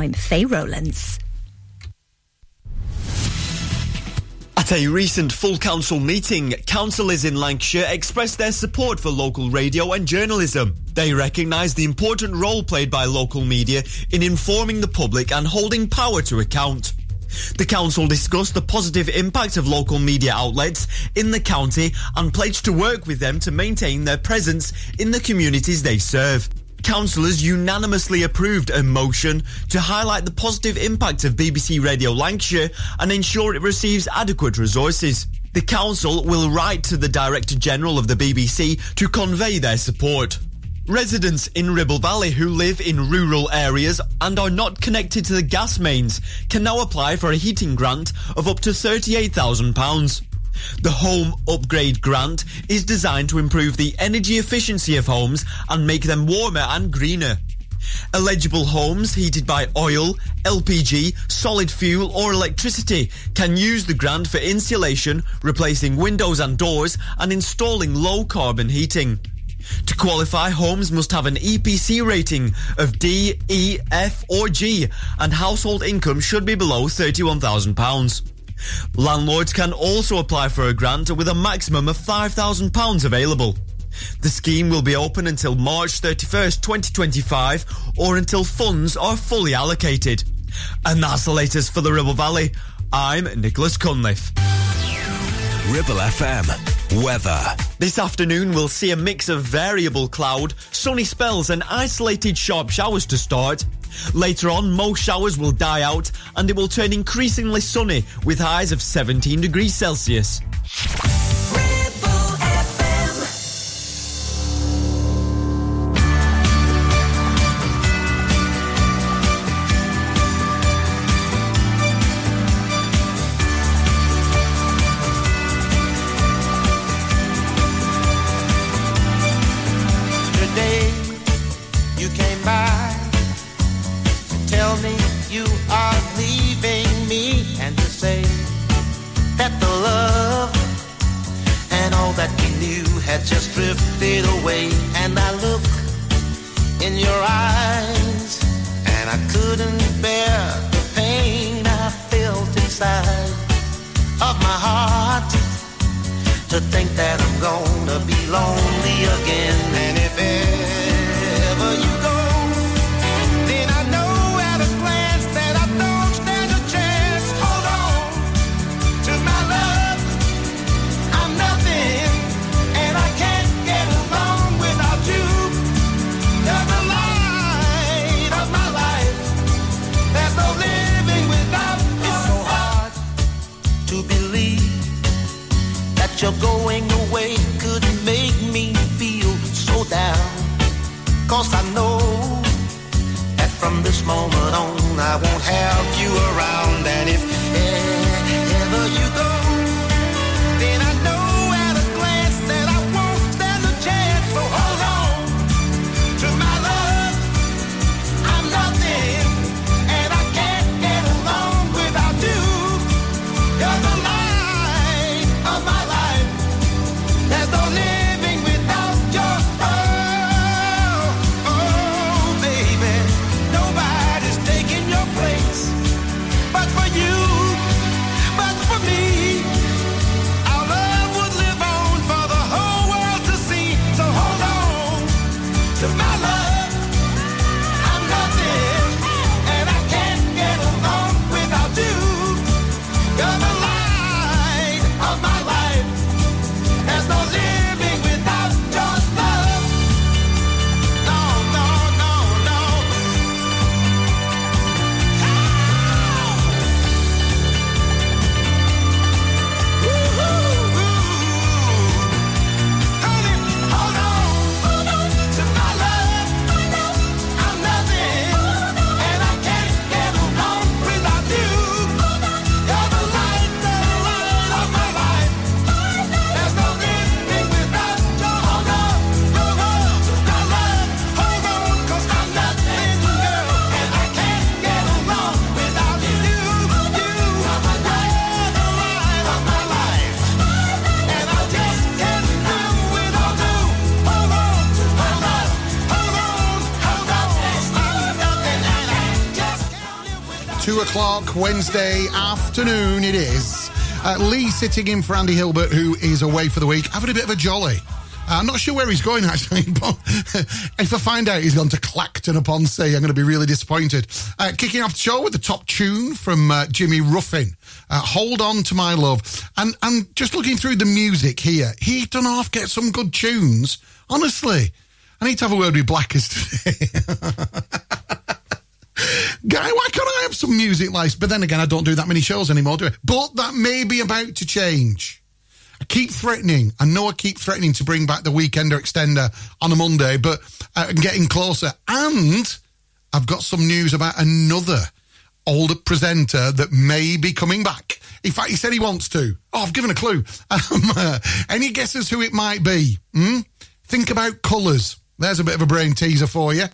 I'm Faye Rowlands. At a recent full council meeting, councillors in Lancashire expressed their support for local radio and journalism. They recognise the important role played by local media in informing the public and holding power to account. The council discussed the positive impact of local media outlets in the county and pledged to work with them to maintain their presence in the communities they serve. Councillors unanimously approved a motion to highlight the positive impact of BBC Radio Lancashire and ensure it receives adequate resources. The council will write to the Director General of the BBC to convey their support. Residents in Ribble Valley who live in rural areas and are not connected to the gas mains can now apply for a heating grant of up to £38,000. The Home Upgrade Grant is designed to improve the energy efficiency of homes and make them warmer and greener. Eligible homes heated by oil, LPG, solid fuel or electricity can use the grant for insulation, replacing windows and doors and installing low-carbon heating. To qualify, homes must have an EPC rating of D, E, F or G and household income should be below £31,000. Landlords can also apply for a grant with a maximum of £5,000 available. The scheme will be open until March 31st, 2025 or until funds are fully allocated. And that's the latest for the Ribble Valley. I'm Nicholas Cunliffe. Ribble FM. Weather. This afternoon we'll see a mix of variable cloud, sunny spells and isolated sharp showers to start. Later on, most showers will die out and it will turn increasingly sunny with highs of 17 degrees Celsius. But for you 2 o'clock Wednesday afternoon it is. Lee sitting in for Andy Hilbert, who is away for the week, having a bit of a jolly. I'm not sure where he's going, actually, but if I find out he's gone to Clacton-upon-Sea, I'm going to be really disappointed. Kicking off the show with the top tune from Jimmy Ruffin, Hold On To My Love. And just looking through the music here, he done half get some good tunes. Honestly, I need to have a word with Blackers today. Guy, why can't I have some music likes? But then again, I don't do that many shows anymore, do I? But that may be about to change. I keep threatening to bring back the Weekender Extender on a Monday, but I'm getting closer. And I've got some news about another older presenter that may be coming back. In fact, he said he wants to. Oh, I've given a clue. Any guesses who it might be? Think about colours. There's a bit of a brain teaser for you.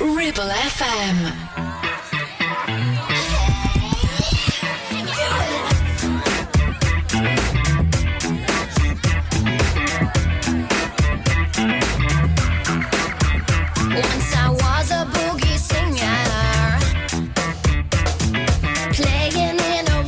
Ribble FM. Once I was a boogie singer, playing in a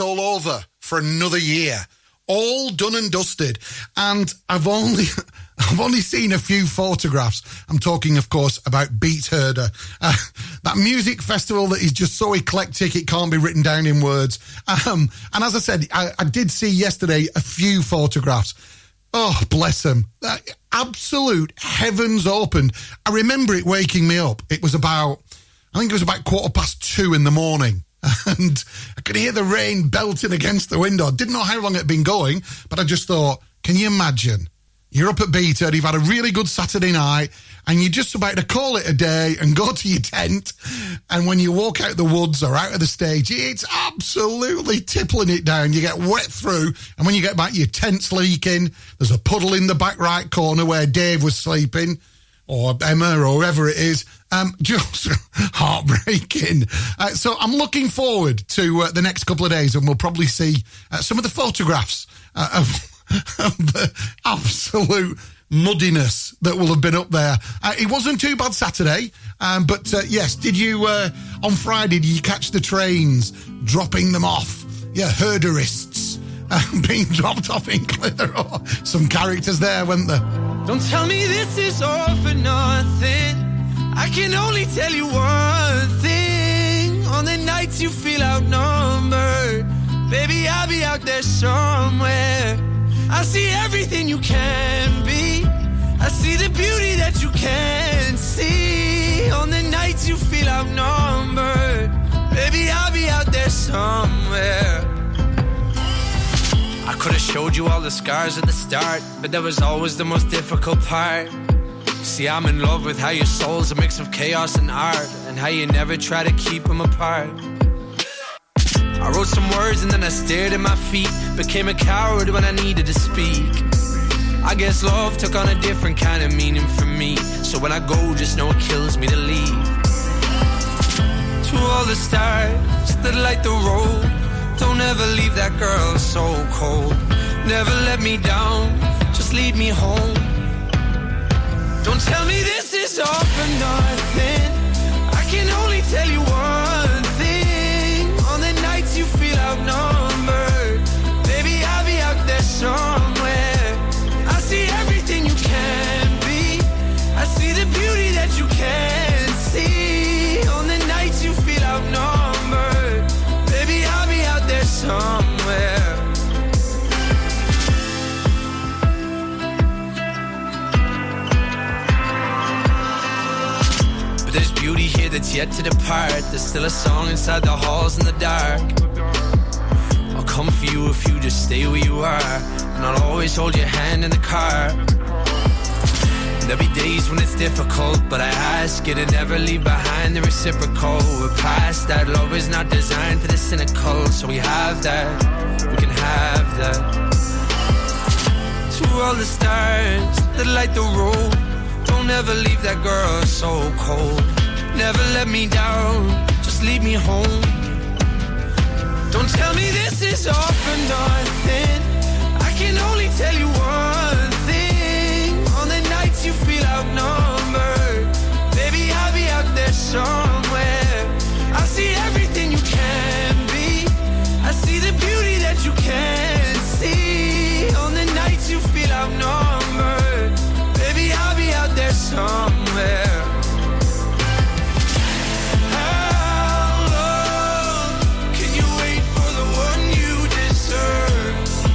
it's all over for another year. All done and dusted. And I've only seen a few photographs. I'm talking, of course, about Beat Herder. That music festival that is just so eclectic it can't be written down in words. And as I said, I did see yesterday a few photographs. Oh, bless them. Absolute heavens opened. I remember it waking me up. I think it was about 2:15 in the morning. And I could hear the rain belting against the window. I didn't know how long it had been going, but I just thought, can you imagine? You're up at Beat Herder, you've had a really good Saturday night, and you're just about to call it a day and go to your tent. And when you walk out the woods or out of the stage, it's absolutely tippling it down. You get wet through, and when you get back, your tent's leaking. There's a puddle in the back right corner where Dave was sleeping, or Emma, or whoever it is. Just heartbreaking. So I'm looking forward to the next couple of days, and we'll probably see some of the photographs of the absolute muddiness that will have been up there. It wasn't too bad Saturday, but yes, did you, on Friday, did you catch the trains dropping them off? Yeah, herderists being dropped off in Clitheroe. Some characters there, weren't there? Don't tell me this is all for nothing. I can only tell you one thing. On the nights you feel outnumbered, baby, I'll be out there somewhere. I see everything you can be. I see the beauty that you can't see. On the nights you feel outnumbered, baby, I'll be out there somewhere. I could have showed you all the scars at the start, but that was always the most difficult part. See, I'm in love with how your soul's a mix of chaos and art, and how you never try to keep them apart. I wrote some words and then I stared at my feet, became a coward when I needed to speak. I guess love took on a different kind of meaning for me, so when I go, just know it kills me to leave. To all the stars that light the road, don't ever leave that girl so cold. Never let me down, just lead me home. Don't tell me this is all for nothing. I can only tell you one thing. On the nights you feel outnumbered, baby, I'll be out there somewhere. I see everything you can be. I see the beauty that you can't see. On the nights you feel outnumbered, baby, I'll be out there somewhere. But there's beauty here that's yet to depart. There's still a song inside the halls in the dark. I'll come for you if you just stay where you are, and I'll always hold your hand in the car. And there'll be days when it's difficult, but I ask you to never leave behind the reciprocal. We're past that. Love is not designed for the cynical, so we have that. We can have that. To all the stars that light the road, don't ever leave that girl so cold. Never let me down, just lead me home. Don't tell me this is all for nothing. I can only tell you one thing. On the nights you feel outnumbered, baby, I'll be out there somewhere. I see everything you can be. I see the beauty that you can't see. On the nights you feel outnumbered, baby, I'll be out there somewhere. How long can you wait for the one you deserve?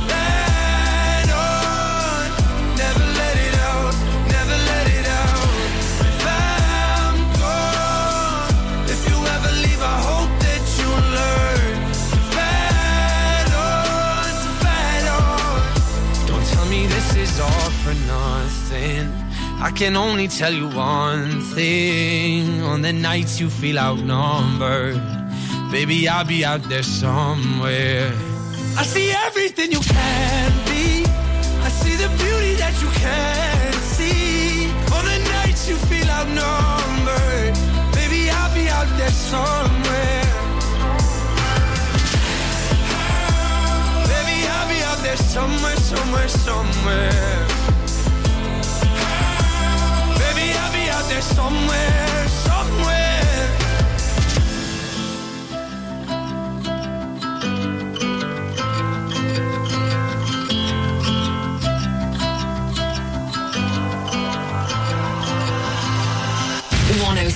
And on, never let it out, never let it out. If I'm gone, if you ever leave, I hope that you learn to fight on, to fight on. Don't tell me this is all for nothing. I can only tell you one thing. On the nights you feel outnumbered, baby, I'll be out there somewhere. I see everything you can be. I see the beauty that you can't see. On the nights you feel outnumbered, baby, I'll be out there somewhere. Baby, I'll be out there somewhere, somewhere, somewhere. There's somewhere, somewhere.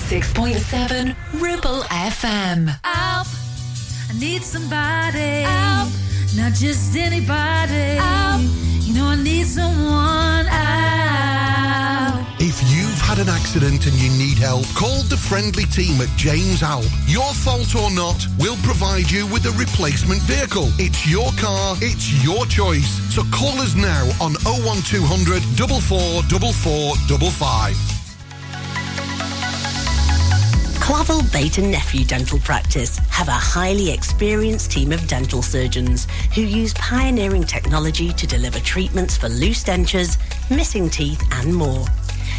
106.7 Ribble FM. Help, I need somebody. Help, not just anybody. Help, you know I need someone. Help. If you've had an accident and you need help, call the friendly team at James Alp. Your fault or not, we'll provide you with a replacement vehicle. It's your car, it's your choice. So call us now on 01200 444455. Clavel Bait & Nephew Dental Practice have a highly experienced team of dental surgeons who use pioneering technology to deliver treatments for loose dentures, missing teeth and more.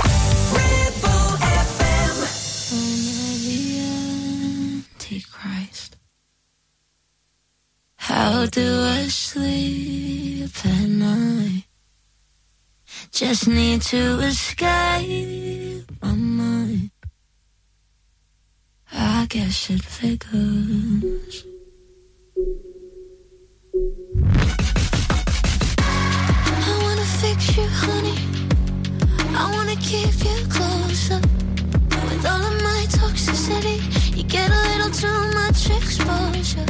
Ribble FM. Oh, the Antichrist. How do I sleep at night? Just need to escape my mind. I guess it figures. I wanna fix you, honey. I wanna keep you closer. With all of my toxicity, you get a little too much exposure.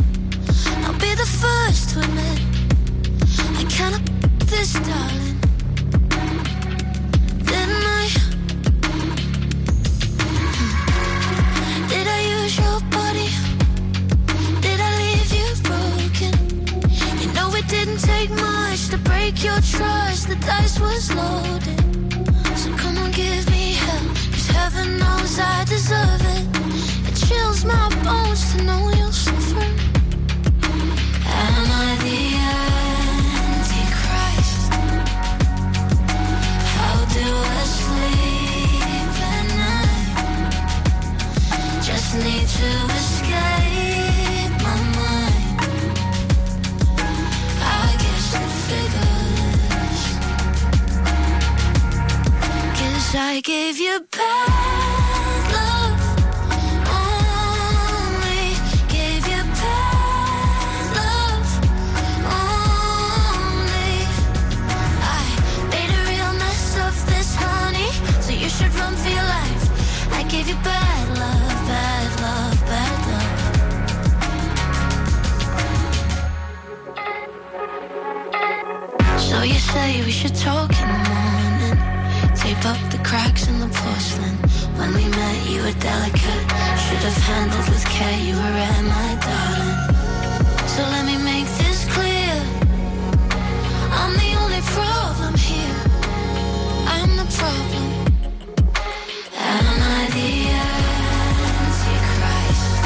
I'll be the first to admit I cannot this, darling. Didn't I? Did I use your body? Did I leave you broken? You know it didn't take much to break your trust. The dice was loaded. So come on, give me hell, 'cause heaven knows I deserve it. It chills my bones to know you'll suffer. Am I the Antichrist? How do I sleep at night? Just need to escape my mind. I guess it figures. I gave you bad love, only gave you bad love, only. I made a real mess of this, honey, so you should run for your life. I gave you bad love, bad love, bad love. So you say we should talk in the morning, tape up the cracks in the porcelain. When we met, you were delicate. Should have handled with care. You were at my darling. So let me make this clear. I'm the only problem here. I'm the problem. Am I the Antichrist?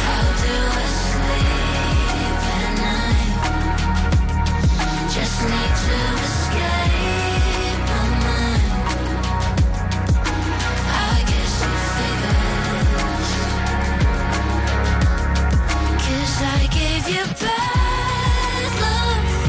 How do I sleep at night? Just need to escape. I gave you bad love.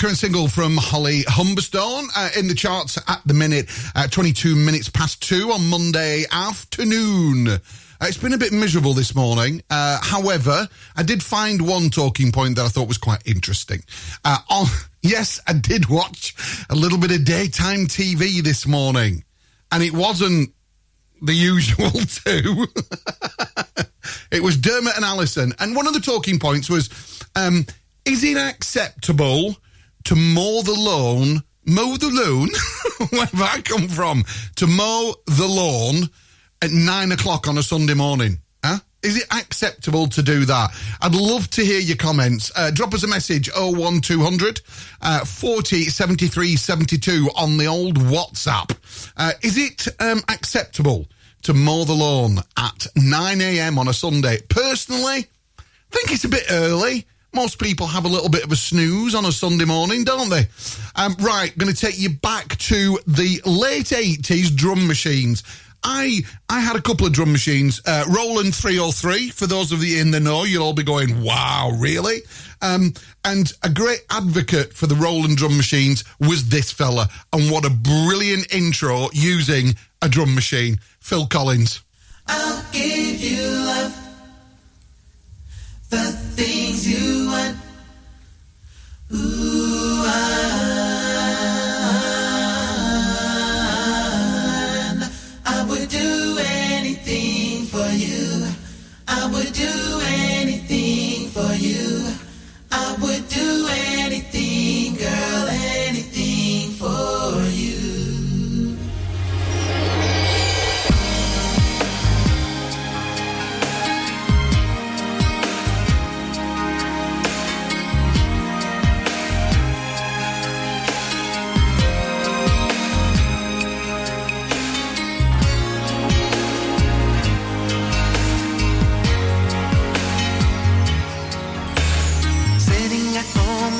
Current single from Holly Humberstone in the charts at the minute, 22 minutes past two on Monday afternoon. It's been a bit miserable this morning. However, I did find one talking point that I thought was quite interesting. Yes, I did watch a little bit of daytime TV this morning, and it wasn't the usual two. It was Dermot and Alison, and one of the talking points was, is it acceptable to mow the lawn, where have I come from? To mow the lawn at 9 o'clock on a Sunday morning. Huh? Is it acceptable to do that? I'd love to hear your comments. Drop us a message, 01200 40 73 72 on the old WhatsApp. Is it acceptable to mow the lawn at 9 a.m. on a Sunday? Personally, I think it's a bit early. Most people have a little bit of a snooze on a Sunday morning, don't they? Right, going to take you back to the late 80s drum machines. I had a couple of drum machines. Roland 303, for those of you in the know, you'll all be going, wow, really? And a great advocate for the Roland drum machines was this fella. And what a brilliant intro using a drum machine. Phil Collins. I'll give you love, the things you want. Ooh, I would do anything for you. I would do anything for you. I would do anything, girl, anything for you.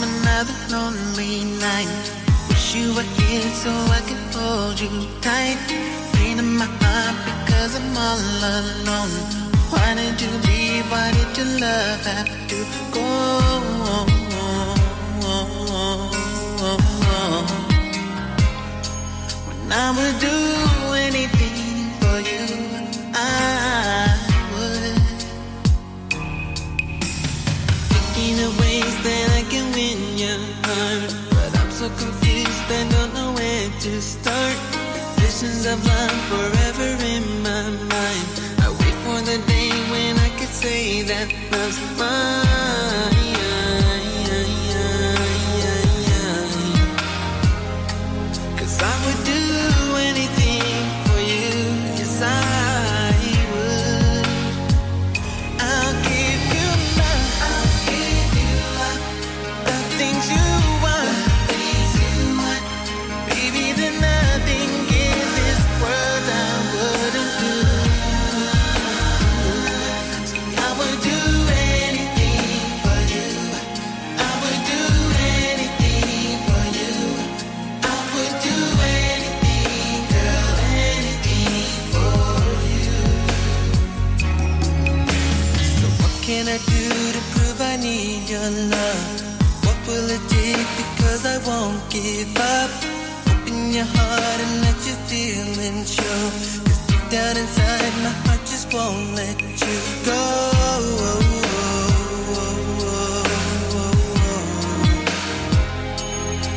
Another lonely night. Wish you were here so I could hold you tight. Pain in my heart because I'm all alone. Why did you leave? Why did your love have to go? When I would do anything for you, I would. Thinking of ways that I can win your heart, but I'm so confused I don't know where to start. Visions of love forever in my mind. I wait for the day when I could say that love's mine. Cause I would do anything for you. Yes, I would. I'll give you love. I'll give you love. The things you want, the things you want. Baby, there's nothing in this world I wouldn't do. So I would do anything for you. I would do anything for you. I would do anything, girl, anything for you. So what can I do to prove I need your love? Will it take? Because I won't give up. Open your heart and let your feelings show. Cause deep down inside my heart just won't let you go.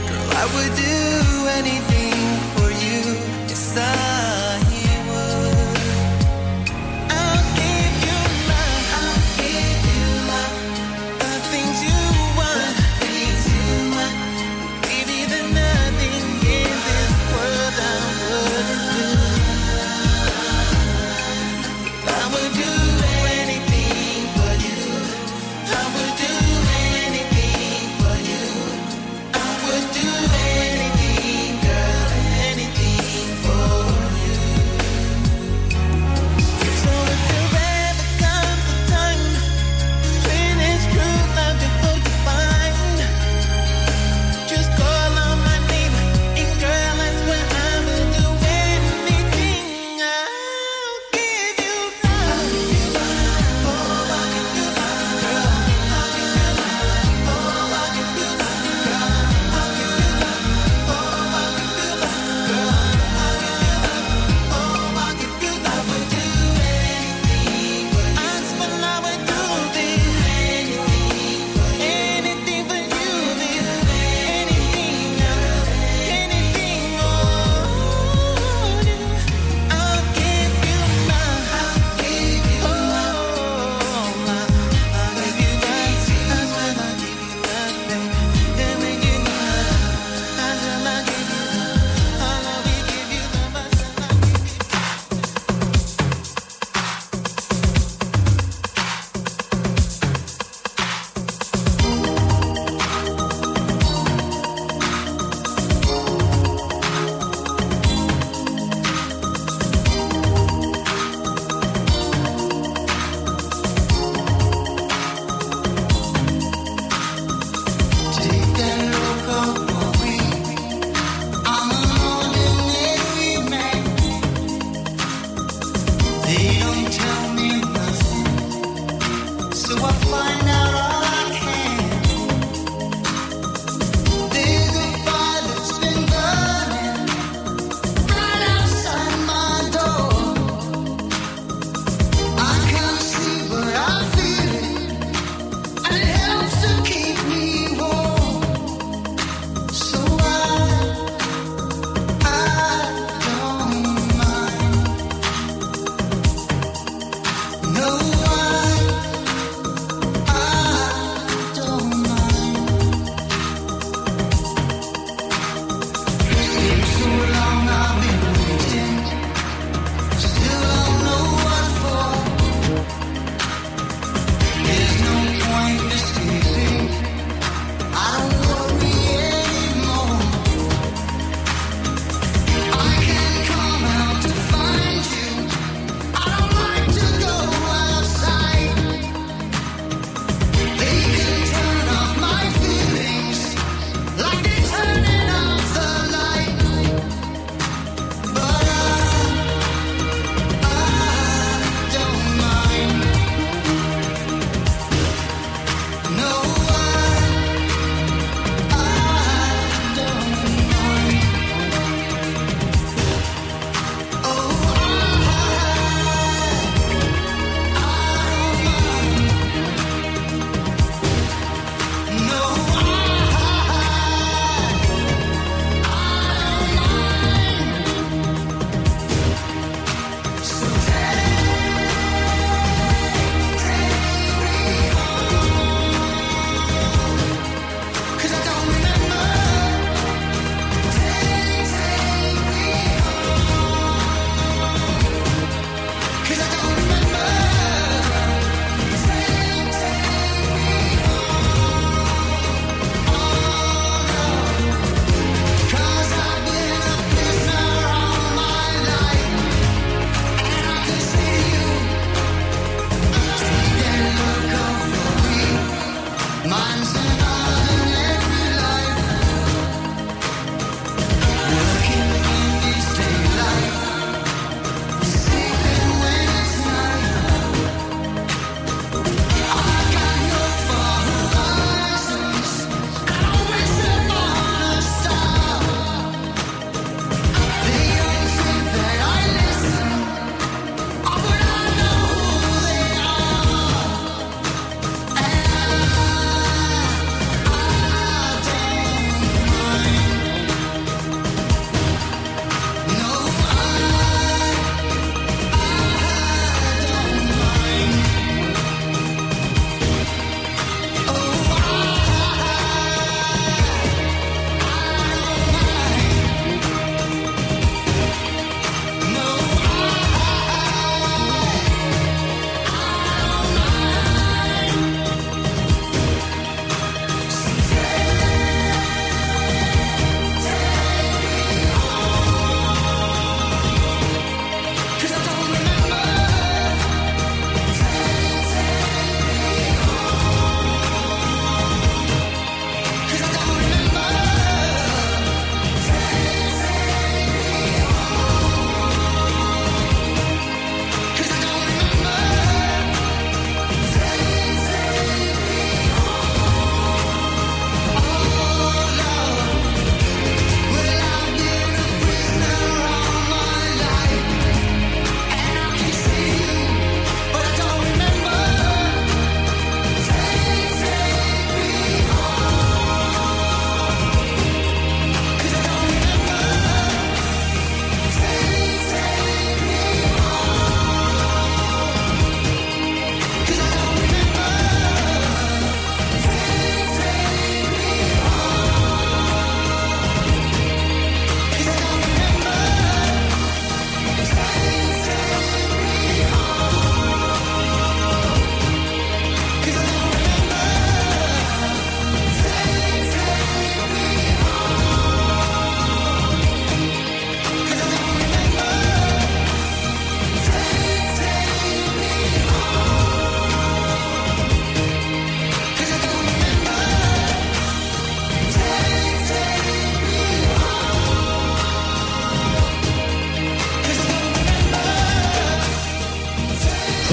Girl, I would do anything for you. Yes, I would. I'll give you love. I'll give you love. The things you want. Anything, girl.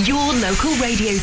Your local radio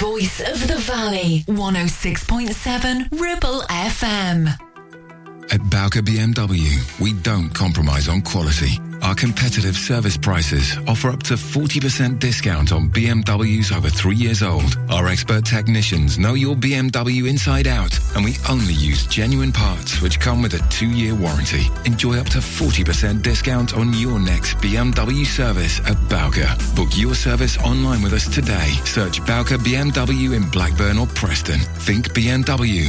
Voice of the Valley, 106.7 Ribble FM. At Bowker BMW, we don't compromise on quality. Our competitive service prices offer up to 40% discount on BMWs over 3 years old. Our expert technicians know your BMW inside out, and we only use genuine parts which come with a 2-year warranty. Enjoy up to 40% discount on your next BMW service at Bowker. Book your service online with us today. Search Bowker BMW in Blackburn or Preston. Think BMW.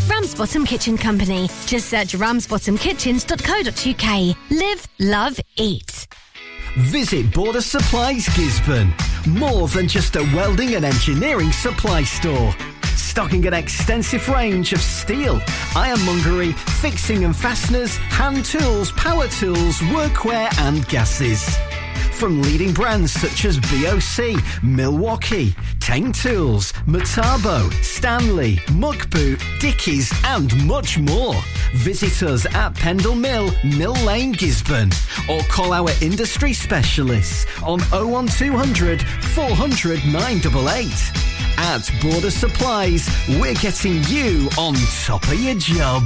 Ramsbottom Kitchen Company. Just search ramsbottomkitchens.co.uk. Live, love, eat. Visit Border Supplies Gisborne. More than just a welding and engineering supply store. Stocking an extensive range of steel, ironmongery, fixing and fasteners, hand tools, power tools, workwear and gases. From leading brands such as BOC, Milwaukee, Teng Tools, Metabo, Stanley, Muckboot, Dickies and much more. Visit us at Pendle Mill, Mill Lane, Gisborne, or call our industry specialists on 01200 400 988. At Border Supplies, we're getting you on top of your job.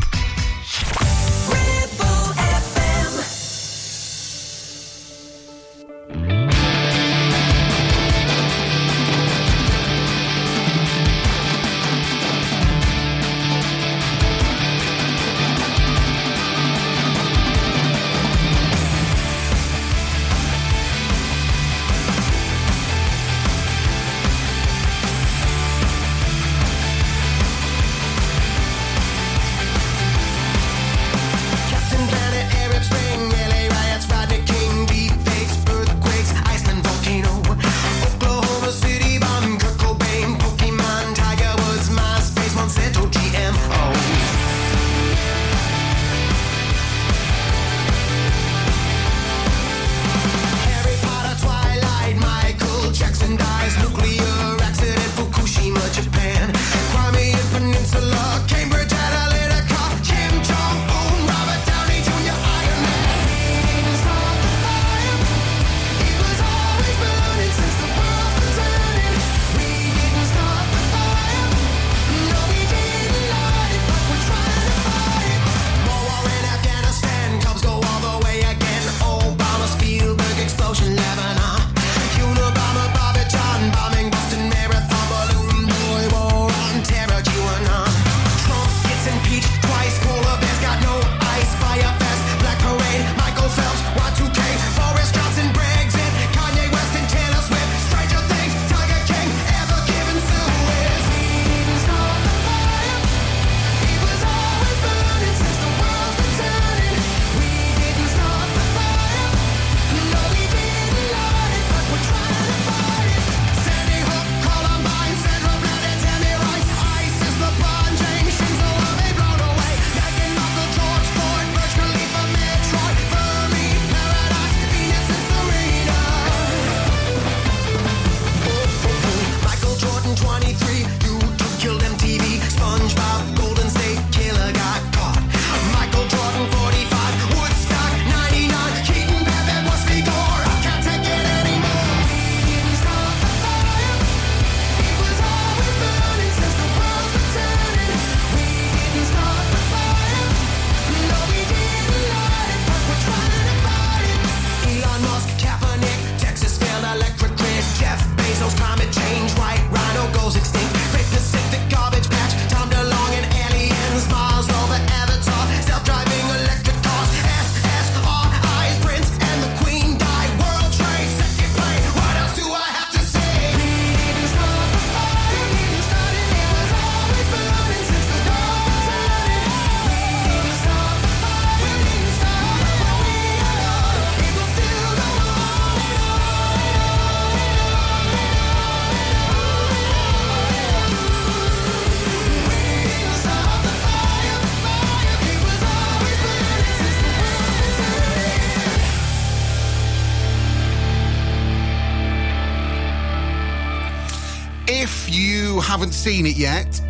Haven't seen it yet,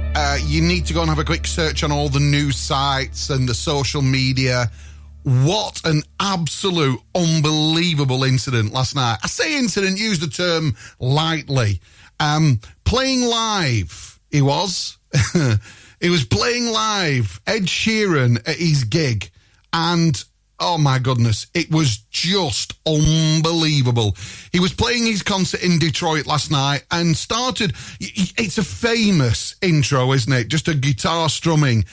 you need to go and have a quick search on all the news sites and the social media. What an absolute unbelievable incident last night. I say incident, use the term lightly. Playing live, he was. He was playing live, Ed Sheeran at his gig, and oh my goodness, it was just unbelievable. He was playing his concert in Detroit last night and started, it's a famous intro, isn't it? Just a guitar strumming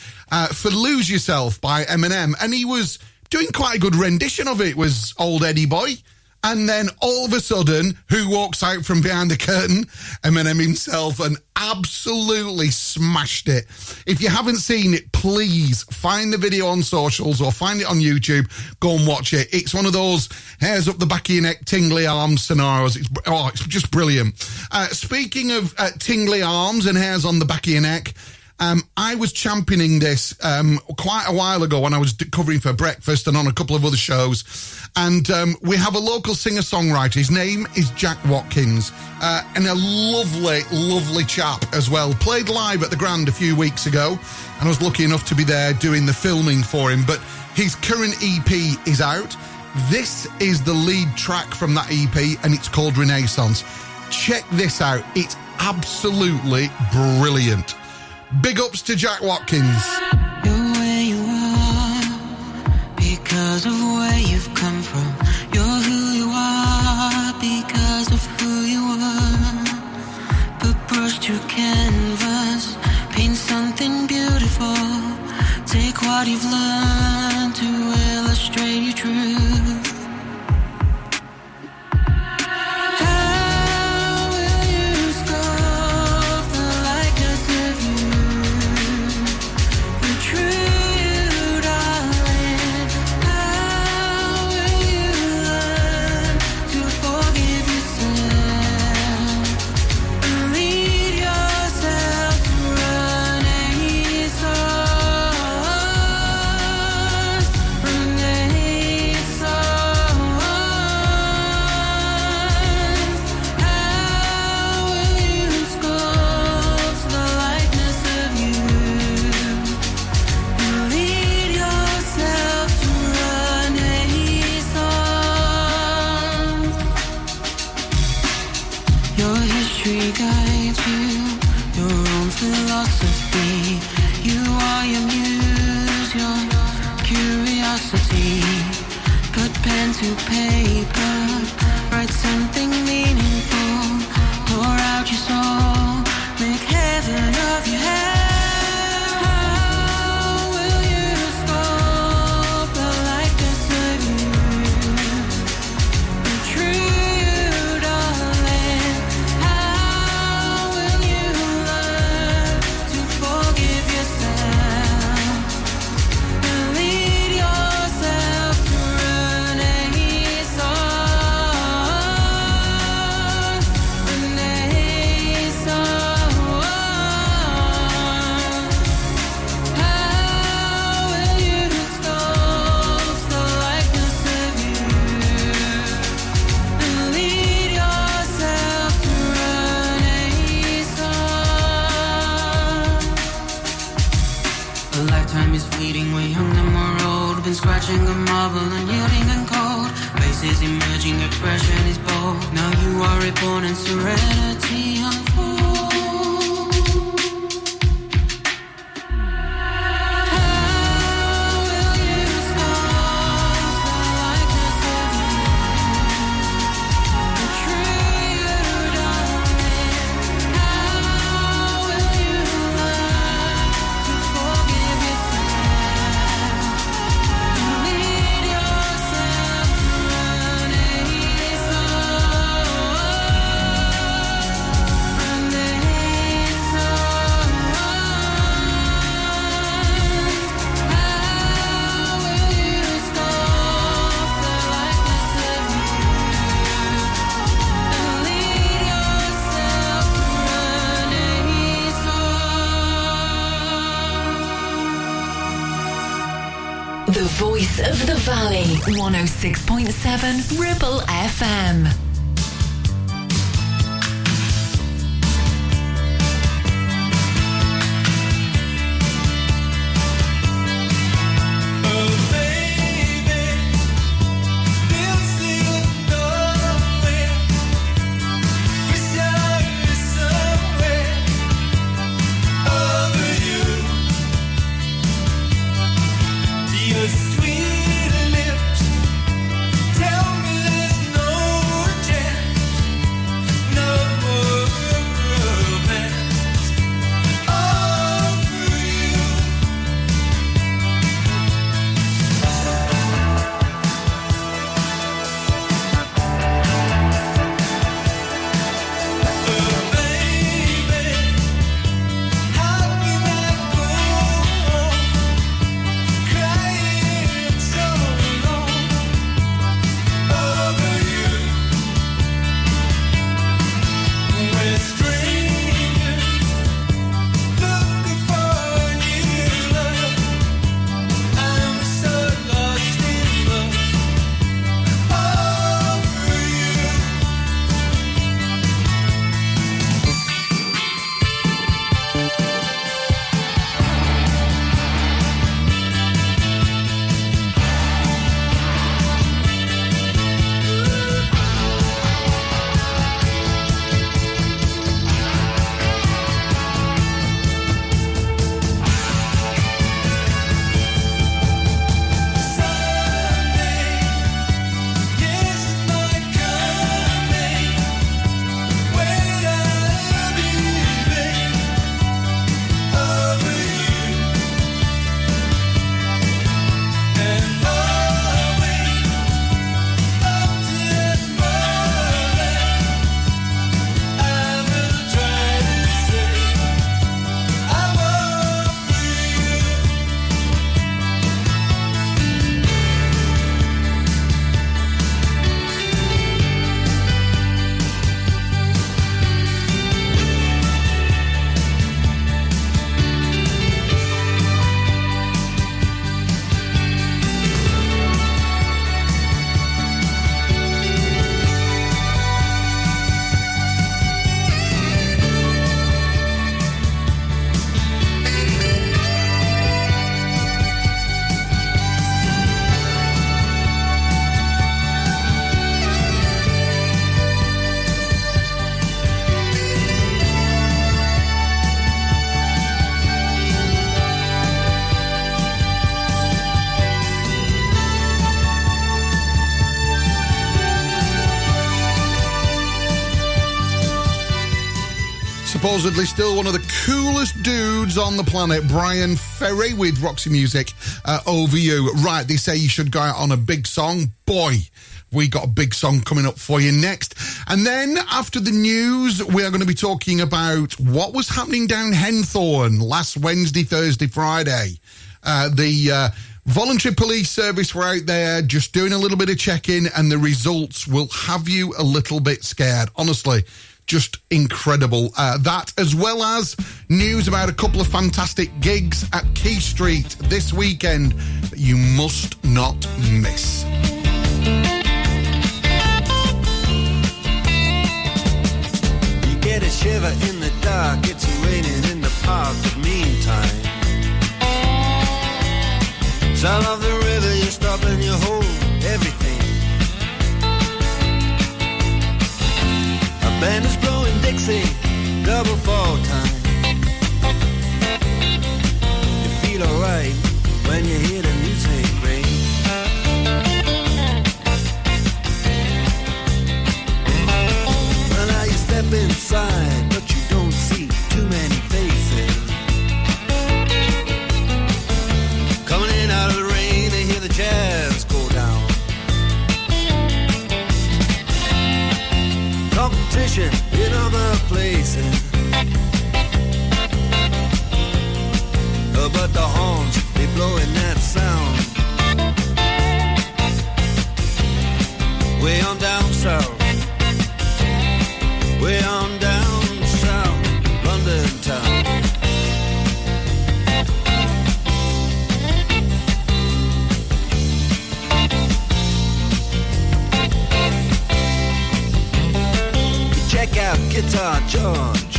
for Lose Yourself by Eminem. And he was doing quite a good rendition of it, was old Eddie Boy. And then all of a sudden, who walks out from behind the curtain? Eminem himself, and absolutely smashed it. If you haven't seen it, please find the video on socials or find it on YouTube. Go and watch it. It's one of those hairs up the back of your neck, tingly arms scenarios. It's just brilliant. Speaking of tingly arms and hairs on the back of your neck, I was championing this quite a while ago when I was covering for Breakfast and on a couple of other shows. And we have a local singer-songwriter. His name is Jack Watkins. And a lovely, lovely chap as well. Played live at the Grand a few weeks ago. And I was lucky enough to be there doing the filming for him. But his current EP is out. This is the lead track from that EP, and it's called Renaissance. Check this out. It's absolutely brilliant. Big ups to Jack Watkins. You're where you are because of where you've come from. You're who you are because of who you are. But brush to canvas, paint something beautiful. Take what you've learned to illustrate your truth. To paper, write something meaningful, pour out your soul, make heaven of your head. Scratching a marble and yielding and cold. Faces emerging, expression is bold. Now you are reborn and serenity unfolds. Voice of the Valley, 106.7 Ribble FM. Your sweet lips tell me there's no supposedly still one of the coolest dudes on the planet, Brian Ferry, with Roxy Music Over You. Right, they say you should go out on a big song. Boy, we got a big song coming up for you next. And then after the news, we are going to be talking about what was happening down Henthorn last Wednesday, Thursday, Friday. The voluntary police service were out there just doing a little bit of checking, and the results will have you a little bit scared. Honestly, just incredible. That, as well as news about a couple of fantastic gigs at Key Street this weekend that you must not miss. You get a shiver in the dark, it's raining in the park, but meantime, sound of the river, you stop and you hold everything. A band is blowing Dixie, double fall time. You feel alright when you hear the music ring. Well, now you step inside, but you don't see too many faces. Out of the rain, they hear the jazz go down. Competition in other places, but the horns, they blowing that sound. Way on down south, way on down south, London town. Check out Guitar George,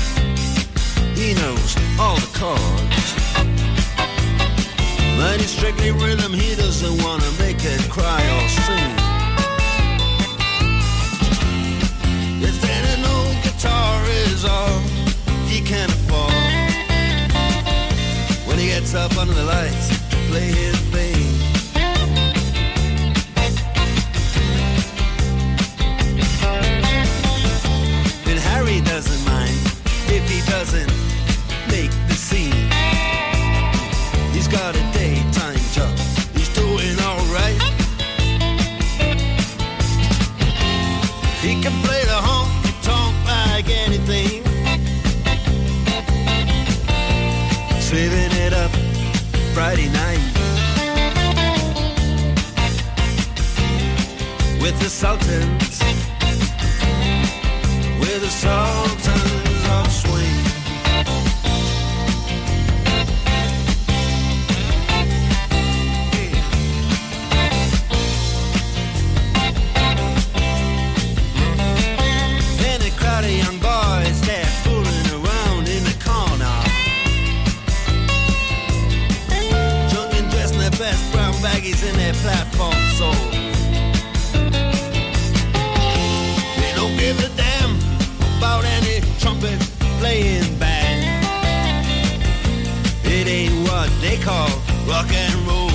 he knows all the chords. But he's strictly rhythm, he doesn't want to make it cry or sing. Yes, then an old guitar is all he can afford when he gets up under the lights to play his thing. He doesn't mind if he doesn't make the scene. He's got a daytime job, he's doing alright. He can play the honky-tonk like anything, saving it up Friday night with the Sultans. We're the Sultans of Swing. Then a crowd of young boys, they're fooling around in the corner, drunk and dressed in their best brown baggies and their platform soles. They don't give a damn about any trumpet playing band. It ain't what they call rock and roll.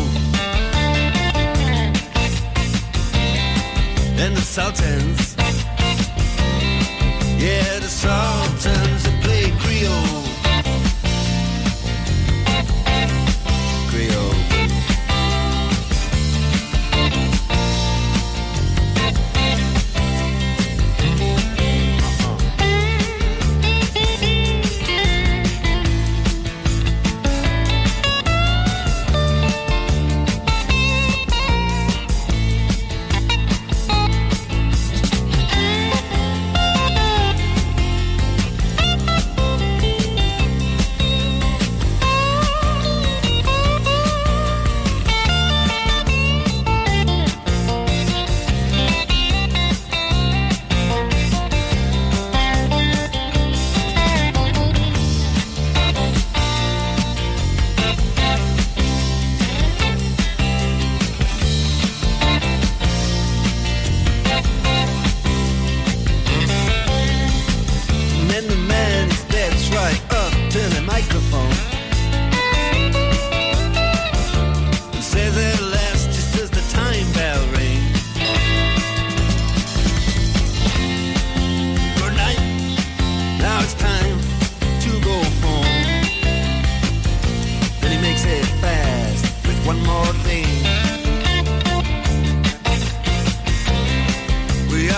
And the Sultans, yeah, the Sultans that play Creole. Creole.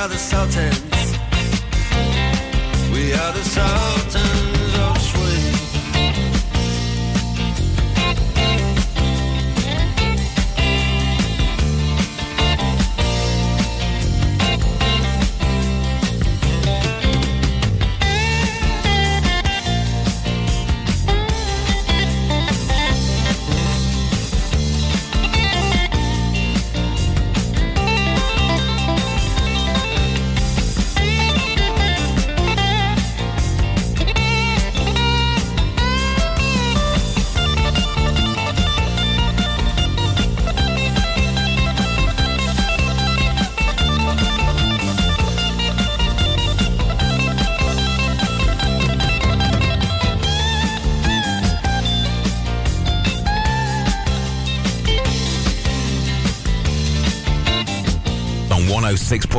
are the Sultans. We are the Sultans of Swing.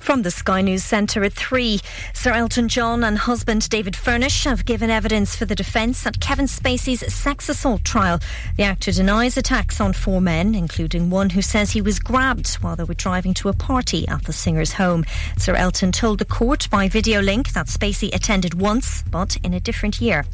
From the Sky News Centre at 3, Sir Elton John and husband David Furnish have given evidence for the defence at Kevin Spacey's sex assault trial. The actor denies attacks on four men, including one who says he was grabbed while they were driving to a party at the singer's home. Sir Elton told the court by video link that Spacey attended once, but in a different year.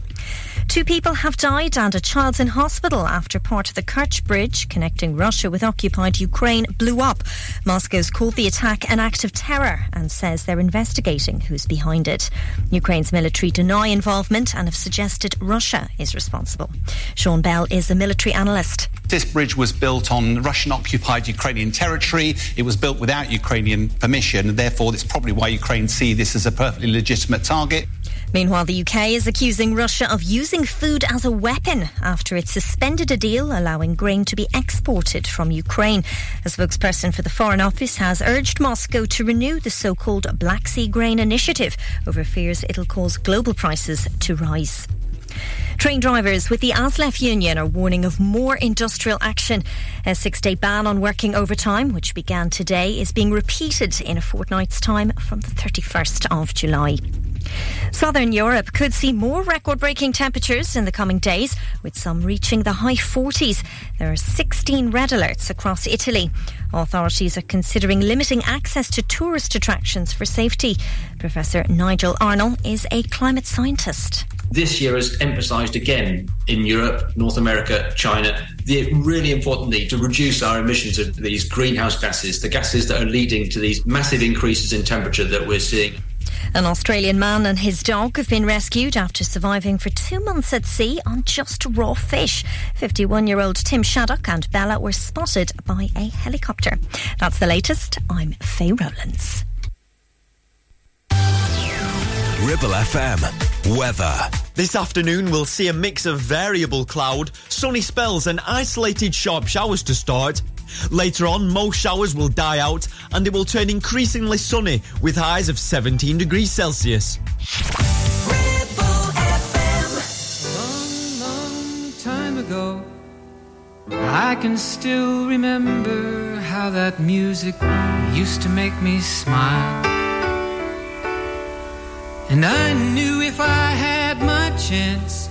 Two people have died and a child's in hospital after part of the Kerch Bridge connecting Russia with occupied Ukraine blew up. Moscow's called the attack an act of terror and says they're investigating who's behind it. Ukraine's military deny involvement and have suggested Russia is responsible. Sean Bell is a military analyst. This bridge was built on Russian-occupied Ukrainian territory. It was built without Ukrainian permission, and therefore it's probably why Ukraine see this as a perfectly legitimate target. Meanwhile, the UK is accusing Russia of using food as a weapon after it suspended a deal allowing grain to be exported from Ukraine. A spokesperson for the Foreign Office has urged Moscow to renew the so-called Black Sea Grain Initiative over fears it'll cause global prices to rise. Train drivers with the ASLEF union are warning of more industrial action. A 6-day ban on working overtime, which began today, is being repeated in a fortnight's time from the 31st of July. Southern Europe could see more record-breaking temperatures in the coming days, with some reaching the high 40s. There are 16 red alerts across Italy. Authorities are considering limiting access to tourist attractions for safety. Professor Nigel Arnall is a climate scientist. This year has emphasised again in Europe, North America, China, the really important need to reduce our emissions of these greenhouse gases, the gases that are leading to these massive increases in temperature that we're seeing. An Australian man and his dog have been rescued after surviving for 2 months at sea on just raw fish. 51-year-old Tim Shaddock and Bella were spotted by a helicopter. That's the latest. I'm Faye Rowlands. Ribble FM. Weather. This afternoon we'll see a mix of variable cloud, sunny spells and isolated sharp showers to start. Later on, most showers will die out and it will turn increasingly sunny with highs of 17 degrees Celsius. Ribble FM. Long, long time ago, I can still remember how that music used to make me smile. And I knew if I had my chance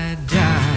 die.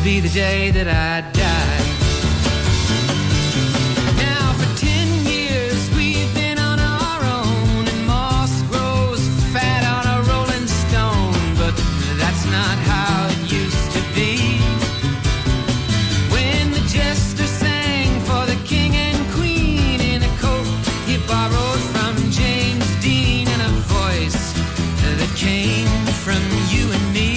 will be the day that I die. Now for 10 years we've been on our own, and moss grows fat on a rolling stone. But that's not how it used to be. When the jester sang for the king and queen in a coat he borrowed from James Dean, and a voice that came from you and me.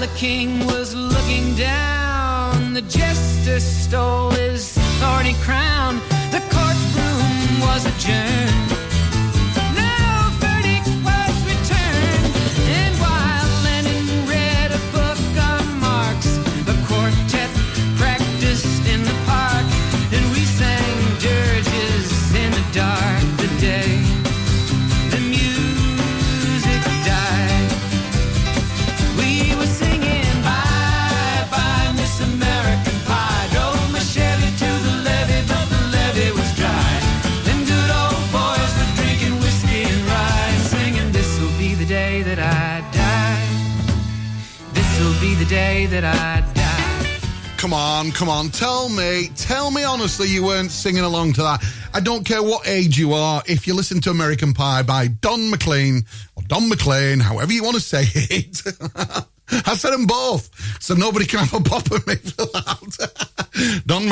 The king was looking down, the jester stole his thorny crown, the courtroom was adjourned, no verdict was returned, and while Lennon read a book on Marx, the quartet practiced in the park, and we sang dirges in the dark the day. Day that I die. Come on, tell me honestly you weren't singing along to that. I don't care what age you are, if you listen to American Pie by Don McLean, or Don McLean, however you want to say it, I said them both, so nobody can have a pop at me for that. Don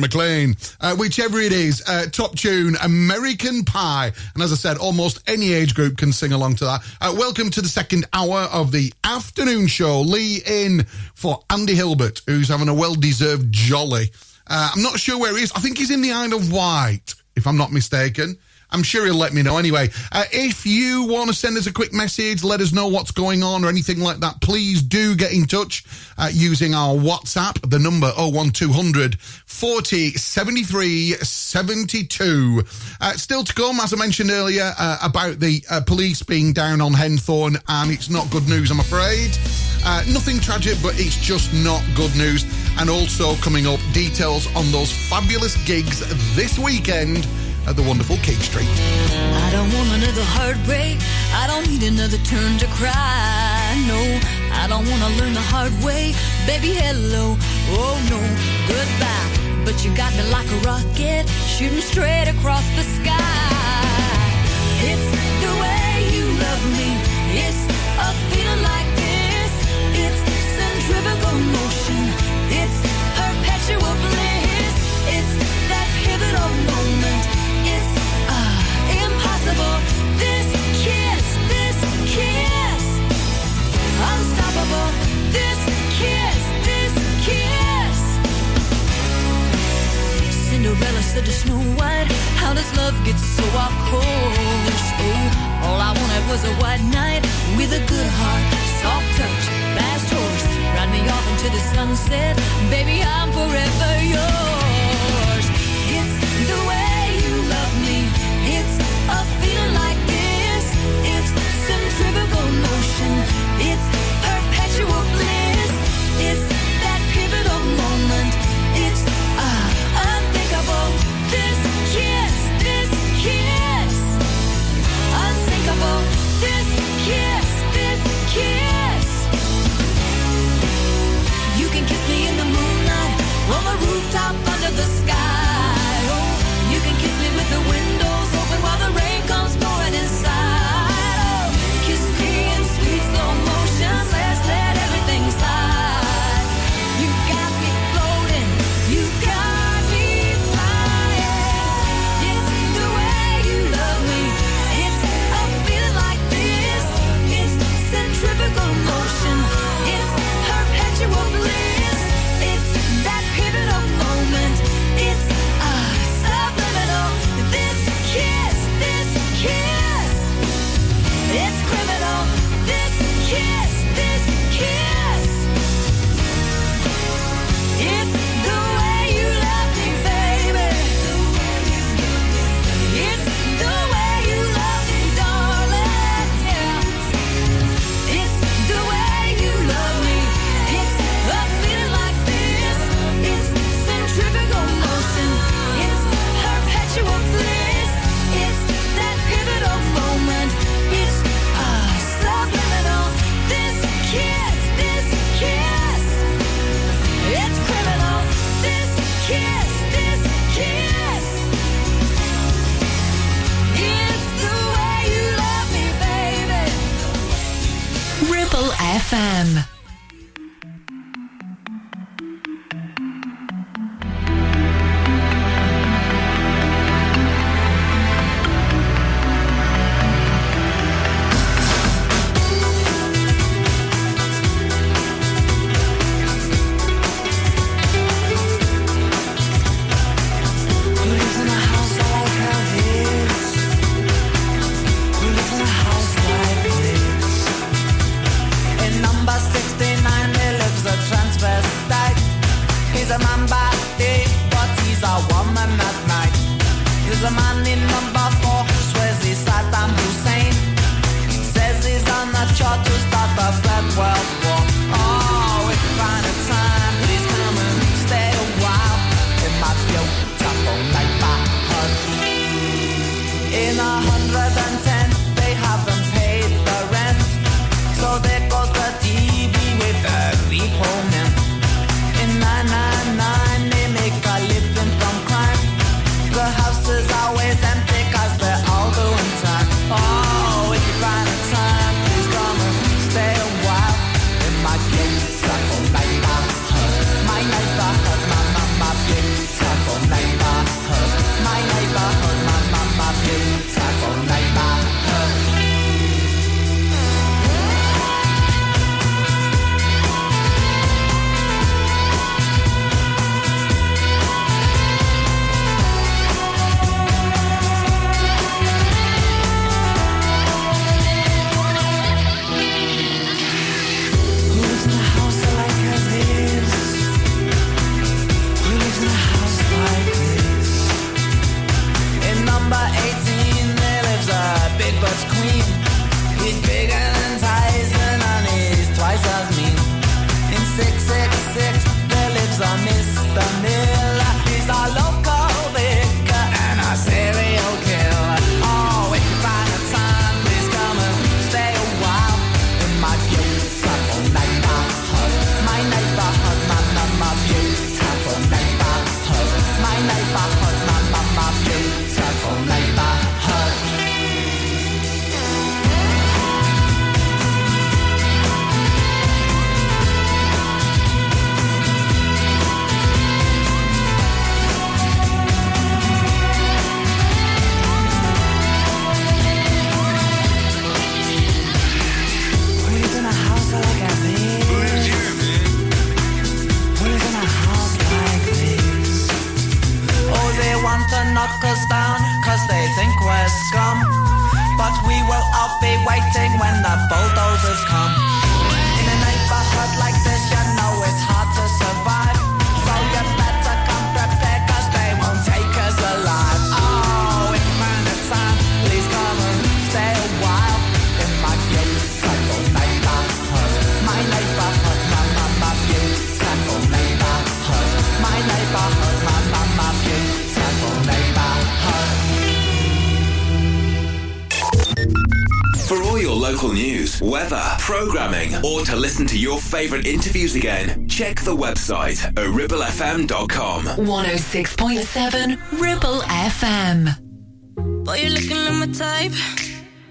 McLean, whichever it is, top tune, American Pie. And as I said, almost any age group can sing along to that. Welcome to the second hour of the afternoon show. Lee in for Andy Hilbert, who's having a well-deserved jolly. I'm not sure where he is. I think he's in the Isle of Wight, if I'm not mistaken. I'm sure he'll let me know. Anyway, if you want to send us a quick message, let us know what's going on or anything like that, please do get in touch using our WhatsApp, the number 01200 40 73 72. Still to come, as I mentioned earlier, about the police being down on Henthorn, and it's not good news, I'm afraid. Nothing tragic, but it's just not good news. And also coming up, details on those fabulous gigs this weekend at the wonderful Key Street. I don't want another heartbreak. I don't need another turn to cry. No, I don't want to learn the hard way. Baby, hello, oh no, goodbye. But you got me like a rocket, shooting straight across the sky. It's the way you love me. It's a feeling like this. It's centrifugal motion. It's perpetual bliss. It's that pivotal moment. This kiss, unstoppable. This kiss. Cinderella said to Snow White, how does love get so off course? Oh, all I wanted was a white knight with a good heart, soft touch, fast horse. Ride me off into the sunset, baby, I'm forever yours. It's the way you love me. It's a feeling like this. It's centrifugal motion. It's perpetual bliss. It's that pivotal moment. It's unthinkable. This kiss, unsinkable. This kiss. You can kiss me in the moonlight, on the rooftop. FM. Programming, or to listen to your favourite interviews again, check the website at ribblefm.com. 106.7 Ribble FM. Boy, you're looking like my type,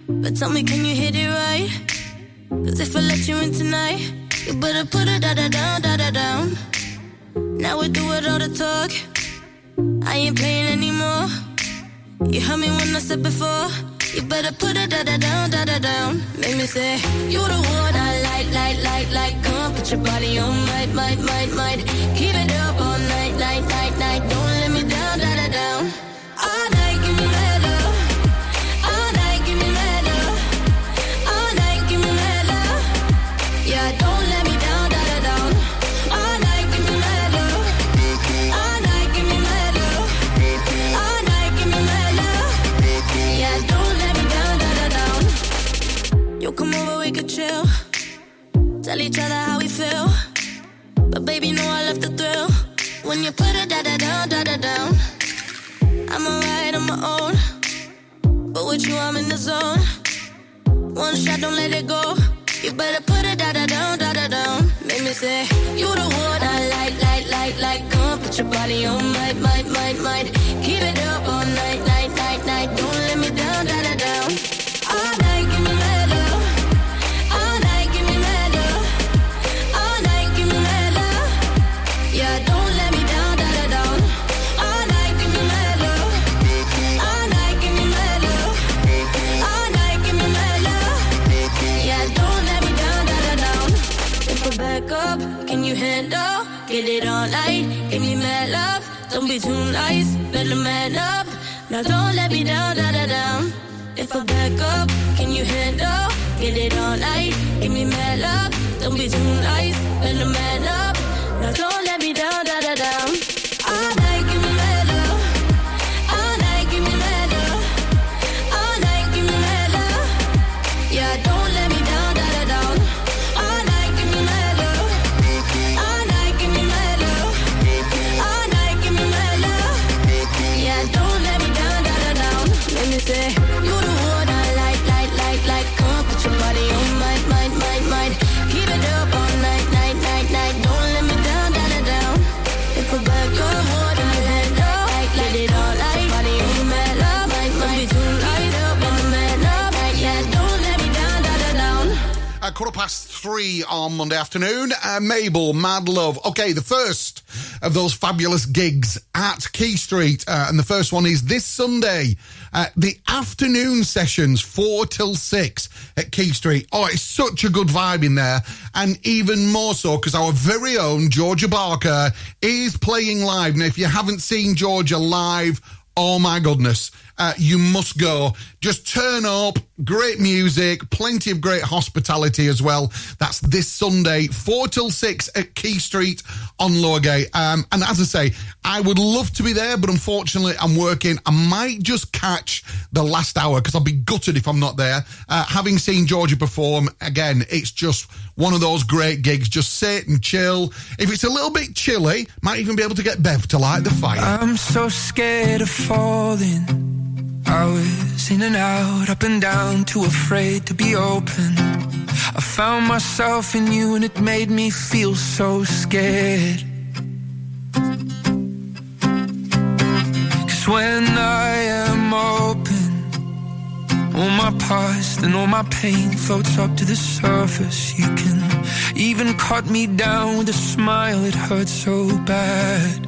but tell me, can you hit it right? Cause if I let you in tonight, you better put it down. Now we do it all the talk, I ain't playing anymore. You heard me when I said before, you better put it down. Make me say, you're the one I like. Come on, put your body on might. Keep it up all night. Don't let me down. All night, give me better. All night, give me better. All night, give me better. Yeah, don't let me down. All night, give me better. All night, give me better. All night, give me better. Yeah, don't let me down. You come over, we could chill. Tell each other how we feel. But baby, know I love the thrill. When you put it down. I'm alright on my own. But with you, I'm in the zone. One shot, don't let it go. You better put it down. Make me say, you the one I like. Come on, put your body on might. Keep it up all night. Don't let me down. All night, give me better. All night, give me better. can you handle? Get it all night, give me mad love. Don't be too nice, better man up. Now don't let me down, da da down. If I back up, can you handle? Get it all night, give me mad love. Don't be too nice, better man up. Now don't let me down, da da down. All night, give me mad love. All night, give me mad love. All night, give me mad love. Yeah, don't let me down, da da down. All night, give me mad love. All night, give me mad love. All night, give me mad love. Yeah, don't let me down, da da down. Let me say, you the one I like. Come put your body on mine. Keep it up all night. Don't let me down, da da down. If I back up, what do you handle? Let it all out. Body on mad love, don't be too light up on the mad love. Yeah, don't let me down, da da down. At 3:15 on Monday afternoon, Mabel, Mad Love. Okay, the first of those fabulous gigs at Key Street. And the first one is this Sunday, the afternoon sessions, 4 till 6 at Key Street. Oh, it's such a good vibe in there. And even more so because our very own Georgia Barker is playing live. Now, if you haven't seen Georgia live, oh my goodness, you must go. Just turn up, great music, plenty of great hospitality as well. That's this Sunday, 4 till 6 at Key Street on Lorgate. And as I say, I would love to be there, but unfortunately I'm working. I might just catch the last hour because I'll be gutted if I'm not there. Having seen Georgia perform, again, it's just one of those great gigs. Just sit and chill. If it's a little bit chilly, might even be able to get Bev to light the fire. I'm so scared of falling. I was in and out, up and down, too afraid to be open. I found myself in you and it made me feel so scared. 'Cause when I am open, all my past and all my pain floats up to the surface. You can even cut me down with a smile, it hurts so bad.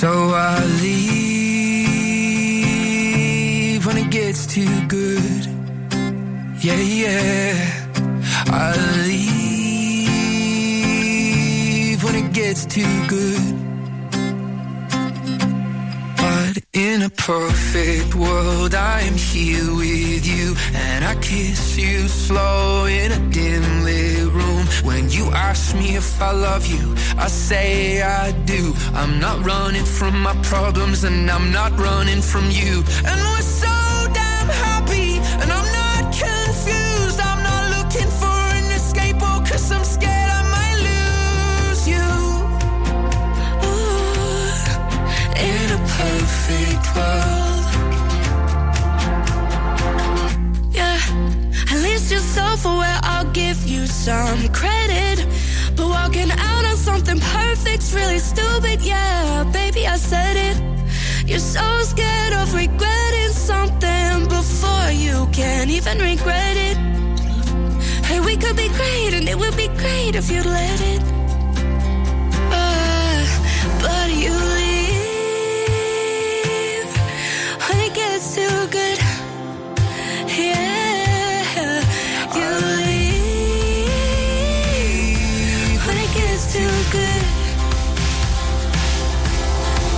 So I leave when it gets too good, yeah, I leave when it gets too good. But in a perfect world, I am here with you, and I kiss you slow in a dim lit room. When you ask me if I love you, I say I do. I'm not running from my problems, and I'm not running from you. And we're so damn happy, and I'm not confused. I'm not looking for an escape, oh, 'cause I'm scared. Perfect world. Yeah, at least you're self-aware, I'll give you some credit. But walking out on something perfect's really stupid, yeah, baby, I said it. You're so scared of regretting something before you can even regret it. Hey, we could be great and it would be great if you'd let it. But you too good, yeah. You leave when it gets too good.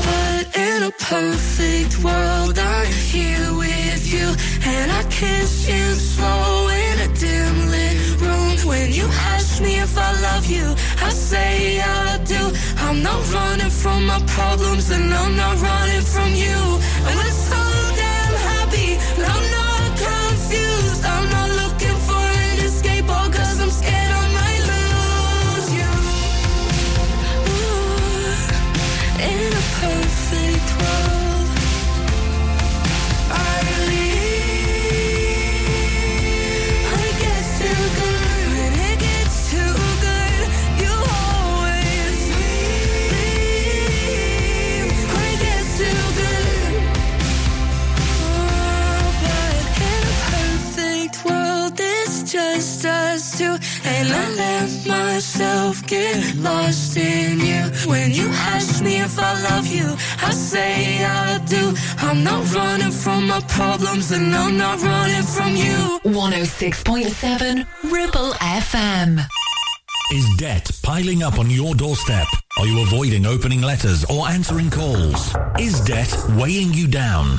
But in a perfect world, I'm here with you, and I kiss you slow in a dim lit room. When you ask me if I love you, I say I do. I'm not running from my problems, and I'm not running from you. And it's so I'm not confused, I'm not looking for an escape, all 'cause I'm scared I might lose you. Ooh, in a perfect world, I leave when it gets too good, when it gets too good. You always leave when it gets too good. Just us two, and I let myself get lost in you. When you ask me if I love you, I say I do. I'm not running from my problems, and I'm not running from you. 106.7 Ribble FM. Is debt piling up on your doorstep? Are you avoiding opening letters or answering calls? Is debt weighing you down?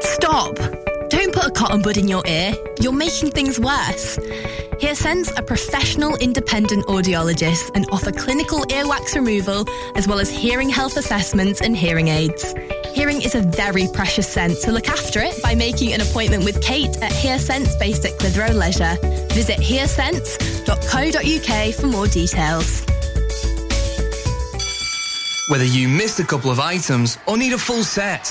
Stop! Don't put a cotton bud in your ear. You're making things worse. HearSense are professional independent audiologists and offer clinical earwax removal as well as hearing health assessments and hearing aids. Hearing is a very precious sense, so look after it by making an appointment with Kate at HearSense based at Clitheroe Leisure. Visit hearsense.co.uk for more details. Whether you missed a couple of items or need a full set,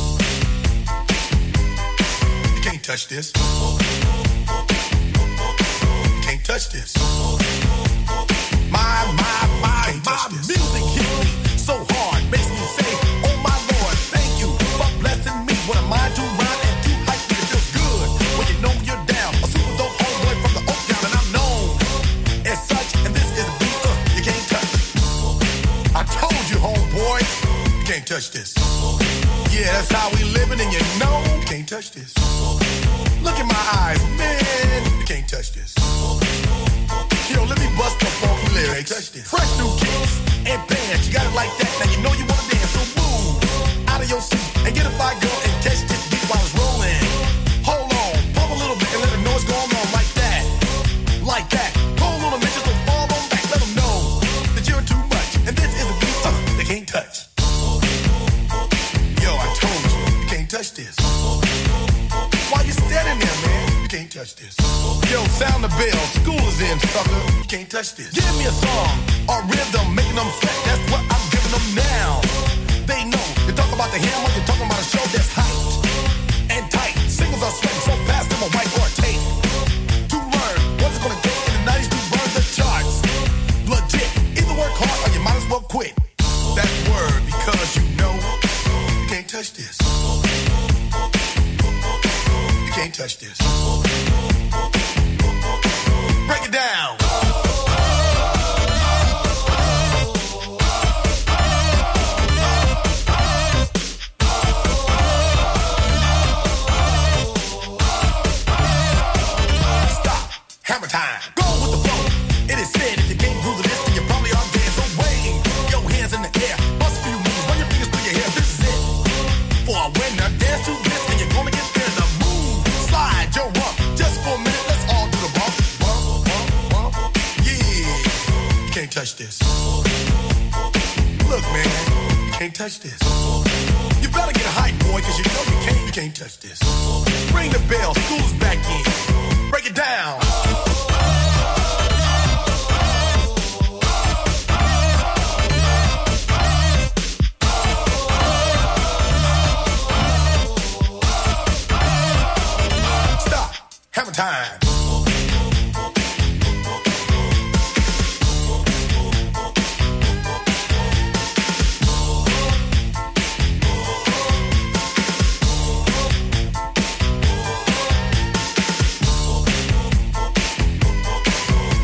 Can't touch this. Can't touch this. My music hits me so hard, makes me say, oh my Lord, thank you for blessing me. What am I to run and too hype me? It feels good when you know you're down. A super dope homeboy from the Oak Town, and I'm known as such. And this is a beat you can't touch. I told you, homeboy, you can't touch this. Yeah, that's how we living, and you know you can't touch this. Look in my eyes, man, you can't touch this. Yo, let me bust the funky lyrics. Touch this. Fresh new kicks and bands, you got it like that. Now you know you wanna dance, so move out of your seat and get a fire girl and catch this beat while it's rolling. Hold on, pump a little bit and let the noise go on like that, like that. Hold on a minute, just fall on back, let them know that you're too much, and this is a beat they can't touch. Touch this. Why you standing there, man? You can't touch this. Yo, sound the bell. School is in, sucker. You can't touch this. Give me a song or rhythm, making them sweat. That's what I'm giving them now. They know. You talk about the hammer, you're talking about a show that's hyped and tight. Singles are sweating so fast, them a white or tape. To learn what's it gonna take in the 90s to burn the charts. Legit. Either work hard or you might as well quit. That word, because you know you can't touch this. You can't touch this. Break it down. Stop. Hammer time. Go with the flow. It is said if you can't groove to this, then you probably are dead. So wave your hands in the air. Bust a few moves. Run your fingers through your hair. This is it. For a winner, dance to this, and you're gonna get there. Yo, up, just for a minute, let's all do the bump, bump, bump, bump. Yeah, you can't touch this. Look, man, you can't touch this. You better get a hype, boy, cause you know you can't touch this. Ring the bell, school's back in. Break it down. Hammer time. You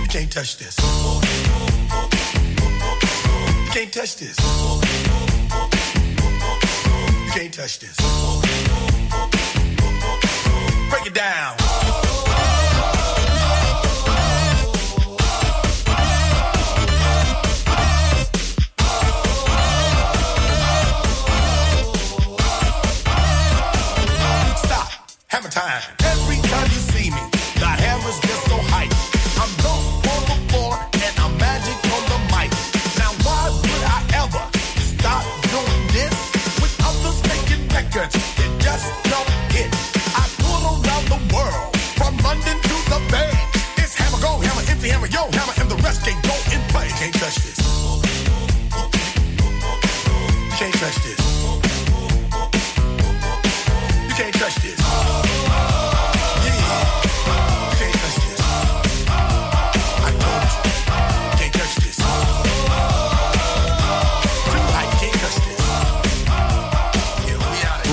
can't touch this. You can't touch this. You can't touch this. down. Stop. Hammer time. Every time you see me, the hammer's just so hype. I'm dope on the floor and I'm magic on the mic. Now why would I ever stop doing this? With others making records, it just don't hit. I pull around the world, from London to the Bay. It's hammer, go hammer, empty hammer, yo hammer, and the rest can't go in play. Can't touch this. Can't touch this. You can't touch this.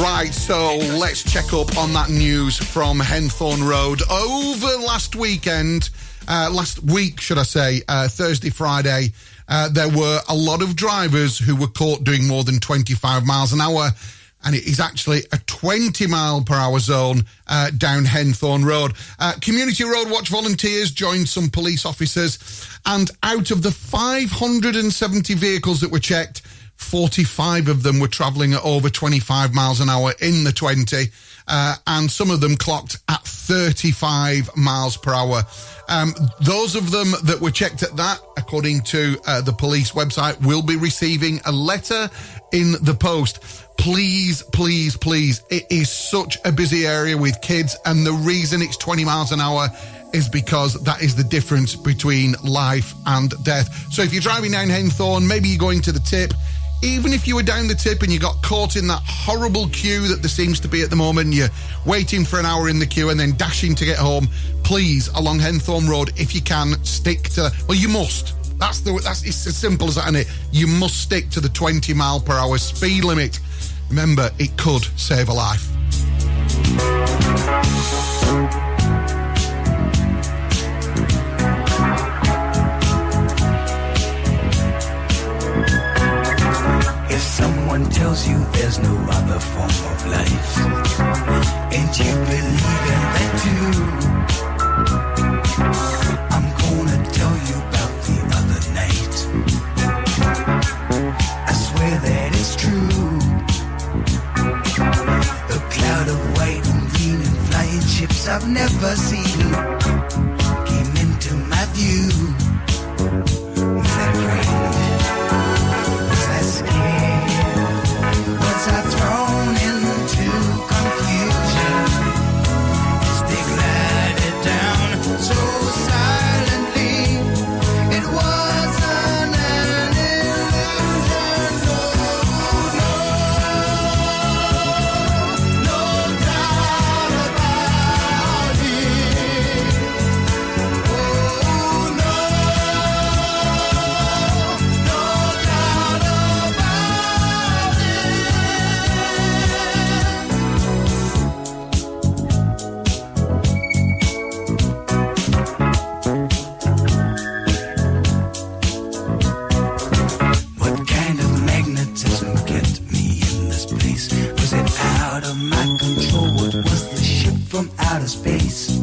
Right, so let's check up on that news from Henthorn Road. Over last week, Thursday, Friday, there were a lot of drivers who were caught doing more than 25 miles an hour, and it is actually a 20-mile-per-hour zone down Henthorn Road. Community Road Watch volunteers joined some police officers, and out of the 570 vehicles that were checked, 45 of them were travelling at over 25 miles an hour in the 20, and some of them clocked at 35 miles per hour. Those of them that were checked at that, according to the police website, will be receiving a letter in the post. Please, please, please. It is such a busy area with kids, and the reason it's 20 miles an hour is because that is the difference between life and death. So if you're driving down Henthorn, maybe you're going to the tip. Even if you were down the tip and you got caught in that horrible queue that there seems to be at the moment, you're waiting for an hour in the queue and then dashing to get home, please, along Henthorn Road, if you can, stick to... Well, you must. That's it's as simple as that, isn't it? You must stick to the 20-mile-per-hour speed limit. Remember, it could save a life. If someone tells you there's no other form of life, and you believe in that too, I'm gonna tell you about the other night. I swear that it's true. A cloud of white and green and flying ships I've never seen came into my view. Was that rain? Was that sky? Was I thrown into confusion as they glided down so silently? It was an illusion. No, no, no doubt about it. Oh no, no doubt about it. What kind of magnetism kept me in this place? Was it out of my control? What was the ship from outer space?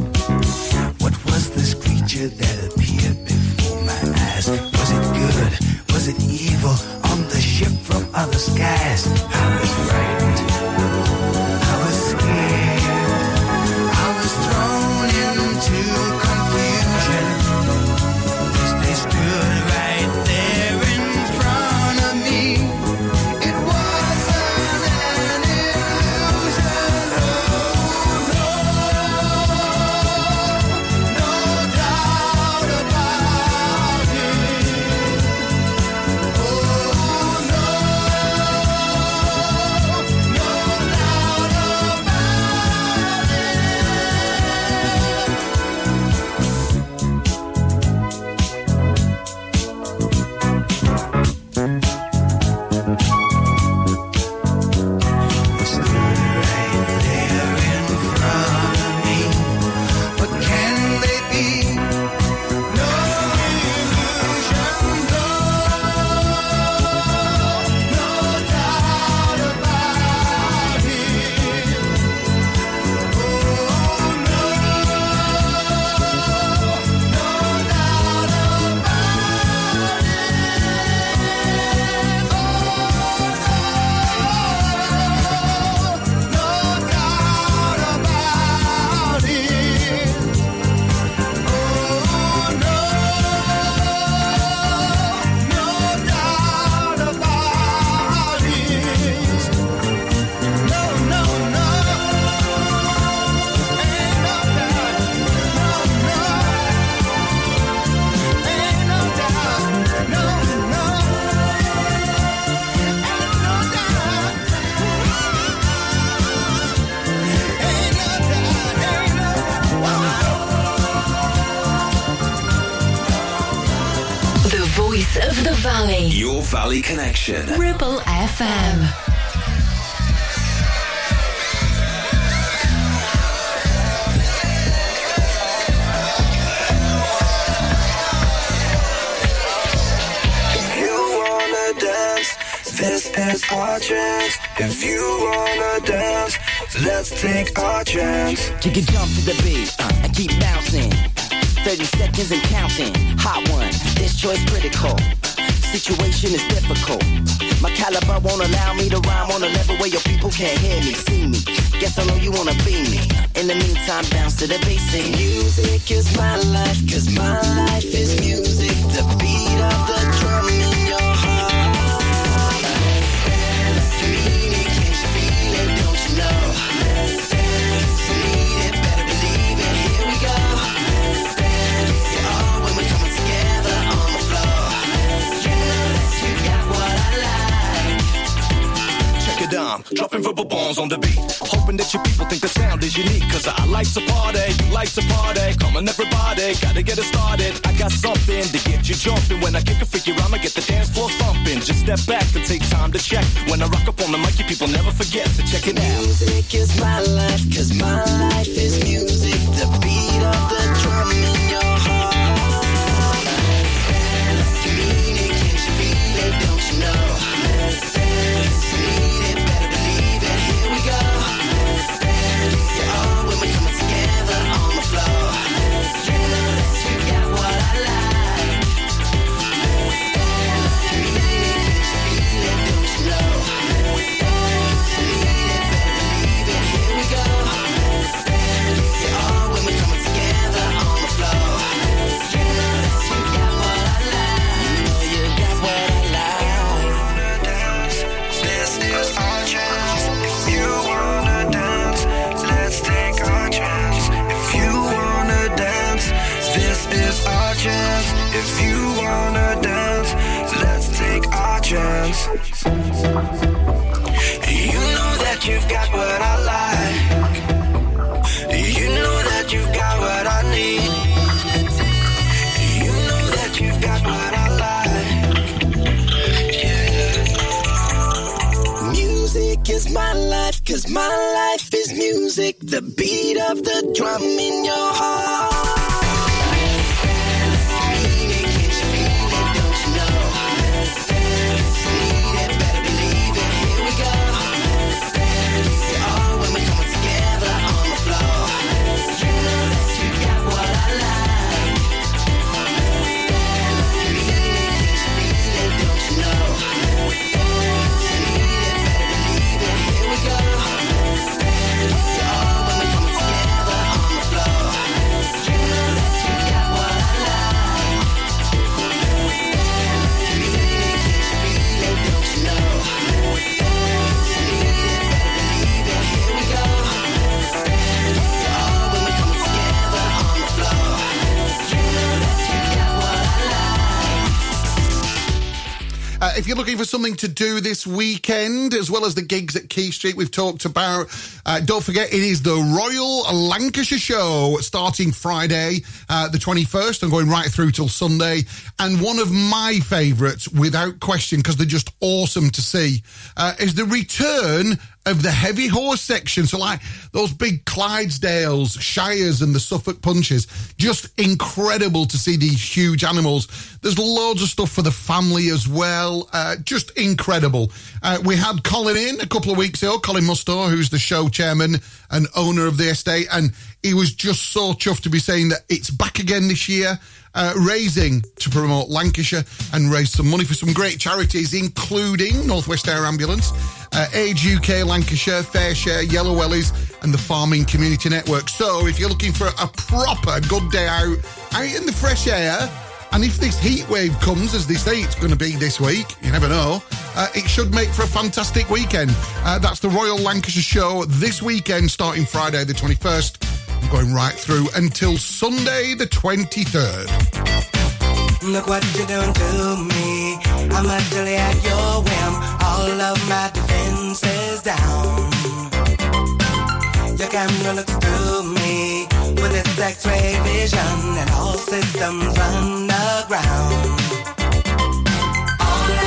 What was this creature that appeared before my eyes? Was it good? Was it evil? On the ship from other skies, I was frightened. I was scared. I was thrown into confusion as they stood right there in front of me. It was an illusion. Oh no, no doubt about it. Oh no, no Valley. Your Valley Connection. Ribble FM. This is our chance. If you wanna dance, let's take our chance. You can jump to the beat, I keep bouncing. 30 seconds and counting. Hot one, this choice critical. Situation is difficult. My caliber won't allow me to rhyme on a level where your people can't hear me, see me. Guess I know you wanna be me. In the meantime, bounce to the basic. Music is my life, 'cause my life is music. The beat of the drum in your heart. Dropping verbal bombs on the beat, hoping that your people think the sound is unique. 'Cause I like to party, you like to party. Come on everybody, gotta get it started. I got something to get you jumping. When I kick a figure, I'ma get the dance floor thumping. Just step back and take time to check. When I rock up on the mic, you people never forget to check it out. Music is my life, 'cause my life is music. The beat of the drum in your heart. Let's mean it, can't you feel it, don't you know? Let's dance, mean it. If you wanna dance, let's take our chance. You know that you've got what I like. You know that you've got what I need. You know that you've got what I like. Yeah. Music is my life, 'cause my life is music. The beat of the drum in your heart. If you're looking for something to do this weekend, as well as the gigs at Key Street we've talked about, don't forget it is the Royal Lancashire Show starting Friday the 21st and going right through till Sunday. And one of my favourites, without question, because they're just awesome to see, is the return of the heavy horse section. So like those big Clydesdales, Shires and the Suffolk Punches. Just incredible to see these huge animals. There's loads of stuff for the family as well. Just incredible. We had Colin in a couple of weeks ago, Colin Musto, who's the show chairman and owner of the estate. And he was just so chuffed to be saying that it's back again this year. Raising to promote Lancashire and raise some money for some great charities, including Northwest Air Ambulance, Age UK Lancashire, Fair Share, Yellow Wellies and the Farming Community Network. So if you're looking for a proper good day out, out in the fresh air, and if this heat wave comes, as they say it's going to be this week, you never know, it should make for a fantastic weekend. That's the Royal Lancashire Show this weekend, starting Friday the 21st. I'm going right through until Sunday the 23rd. Look what you done to me. I'm utterly at your whim. All of my defenses down. Your camera looks through me with its X-ray vision, and all systems run aground. All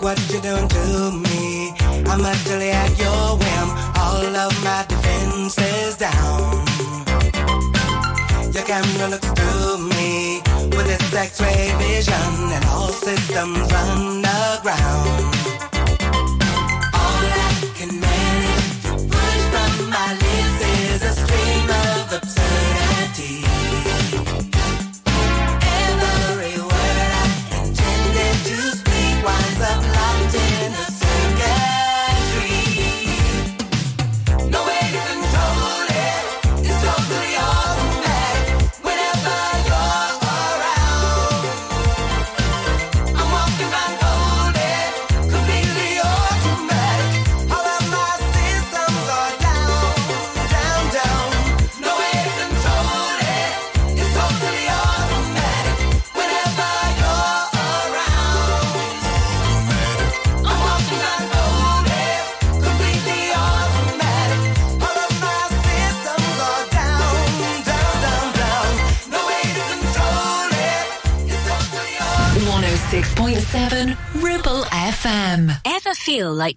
look what you done to me. I'm utterly at your whim, all of my defenses down. Your camera looks through me with its X-ray vision, and all systems run aground. All I can manage to push from my lips is a stream of absurdity. Every word I intended to speak winds up locked in a circuitry. No way to control it, it's totally automatic. Whenever you're around, I'm walking around golden, completely automatic. All of my systems are down, down, down. No way to control it, it's totally automatic. Whenever you're around, I'm walking around golden, completely automatic. All of my systems are down, down, down, down. No way to control it, it's totally automatic. 106.7 Ribble FM. Ever feel like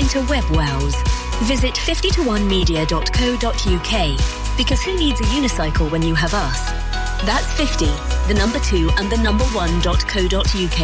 into web wows. Visit 50to1media.co.uk, because who needs a unicycle when you have us? That's 50, the number 2 and the number 1.co.uk.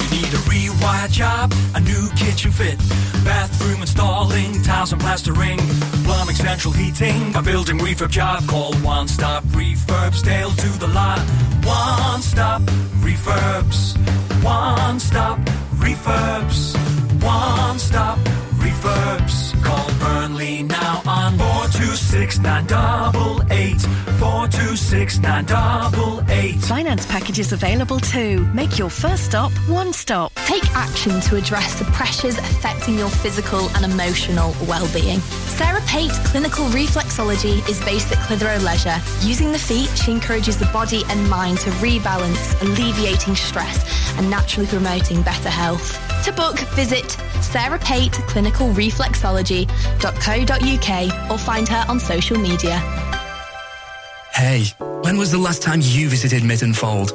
You need a rewire job, a new kitchen fit, bathroom installing, tiles and plastering, plumbing, central heating, a building refurb job. Call One Stop Refurbs, Dale to the lot. One Stop Refurbs. One Stop Refurbs. One Stop Refurbs. Call Burnley now on 426-988. 426-988. Finance packages available too. Make your first stop One Stop. Take action to address the pressures affecting your physical and emotional well-being. Sarah Pate Clinical Reflexology is based at Clitheroe Leisure. Using the feet, she encourages the body and mind to rebalance, alleviating stress and naturally promoting better health. To book, visit sarahpateclinicalreflexology.co.uk or find her on social media. Hey, when was the last time you visited Mittenfold?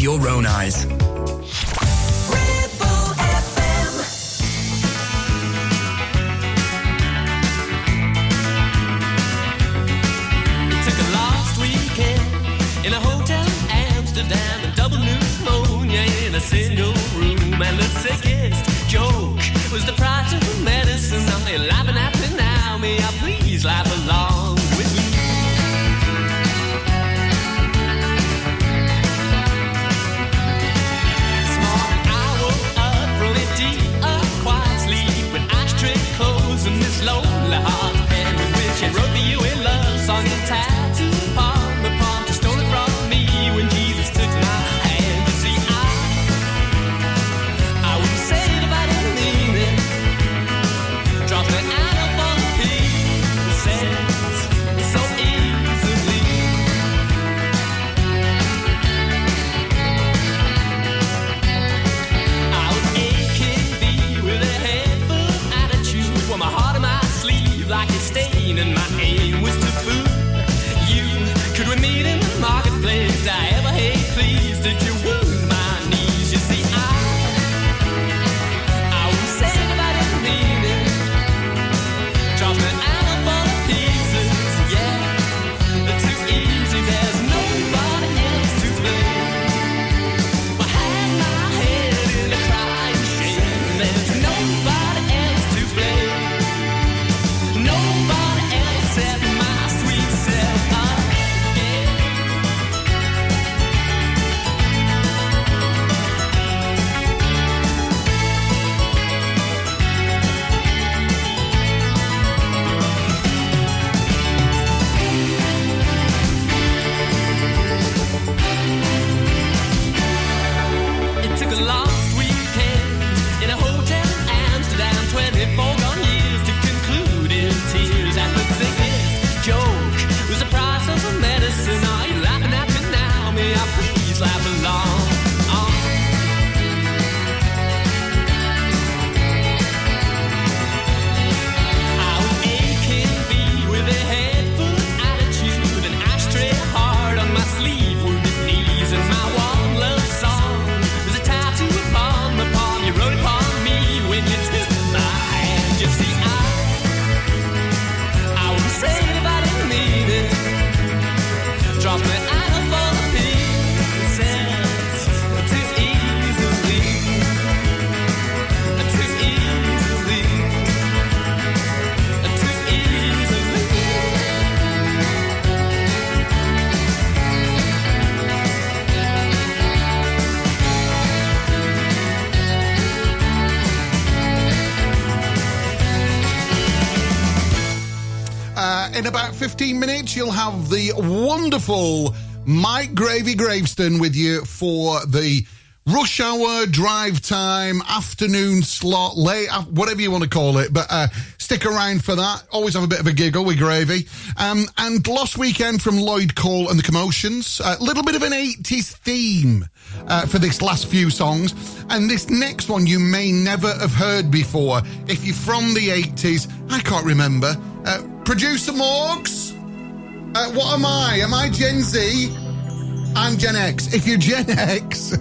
your own eyes. Ribble FM. Took a last weekend in a hotel in Amsterdam and double pneumonia in a single room. And the sickest joke was the price of medicine. I'm laughing at me now. May I please laugh along with you? And this lonely heart and which I wrote for you in love song and tattoo palm upon to stole it from me when Jesus took my hand. You see, I wouldn't say it if I didn't mean it. drop me out for the peasants. It is easily, it is easily, it is easily. In about 15 minutes, you'll have the wonderful Mike Gravy Graveston with you for the rush hour, drive time, afternoon slot, late, whatever you want to call it. But stick around for that. Always have a bit of a giggle with Gravy. And Lost Weekend from Lloyd Cole and the Commotions. A little bit of an 80s theme for this last few songs. And this next one you may never have heard before. If you're from the 80s, I can't remember. Producer Morgs, what am I? Am I Gen Z? I'm Gen X. If you're Gen X...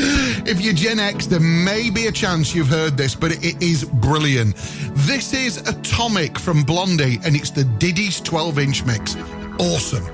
If you're Gen X, there may be a chance you've heard this, but it is brilliant. This is Atomic from Blondie, and it's the Diddy's 12-inch mix. Awesome.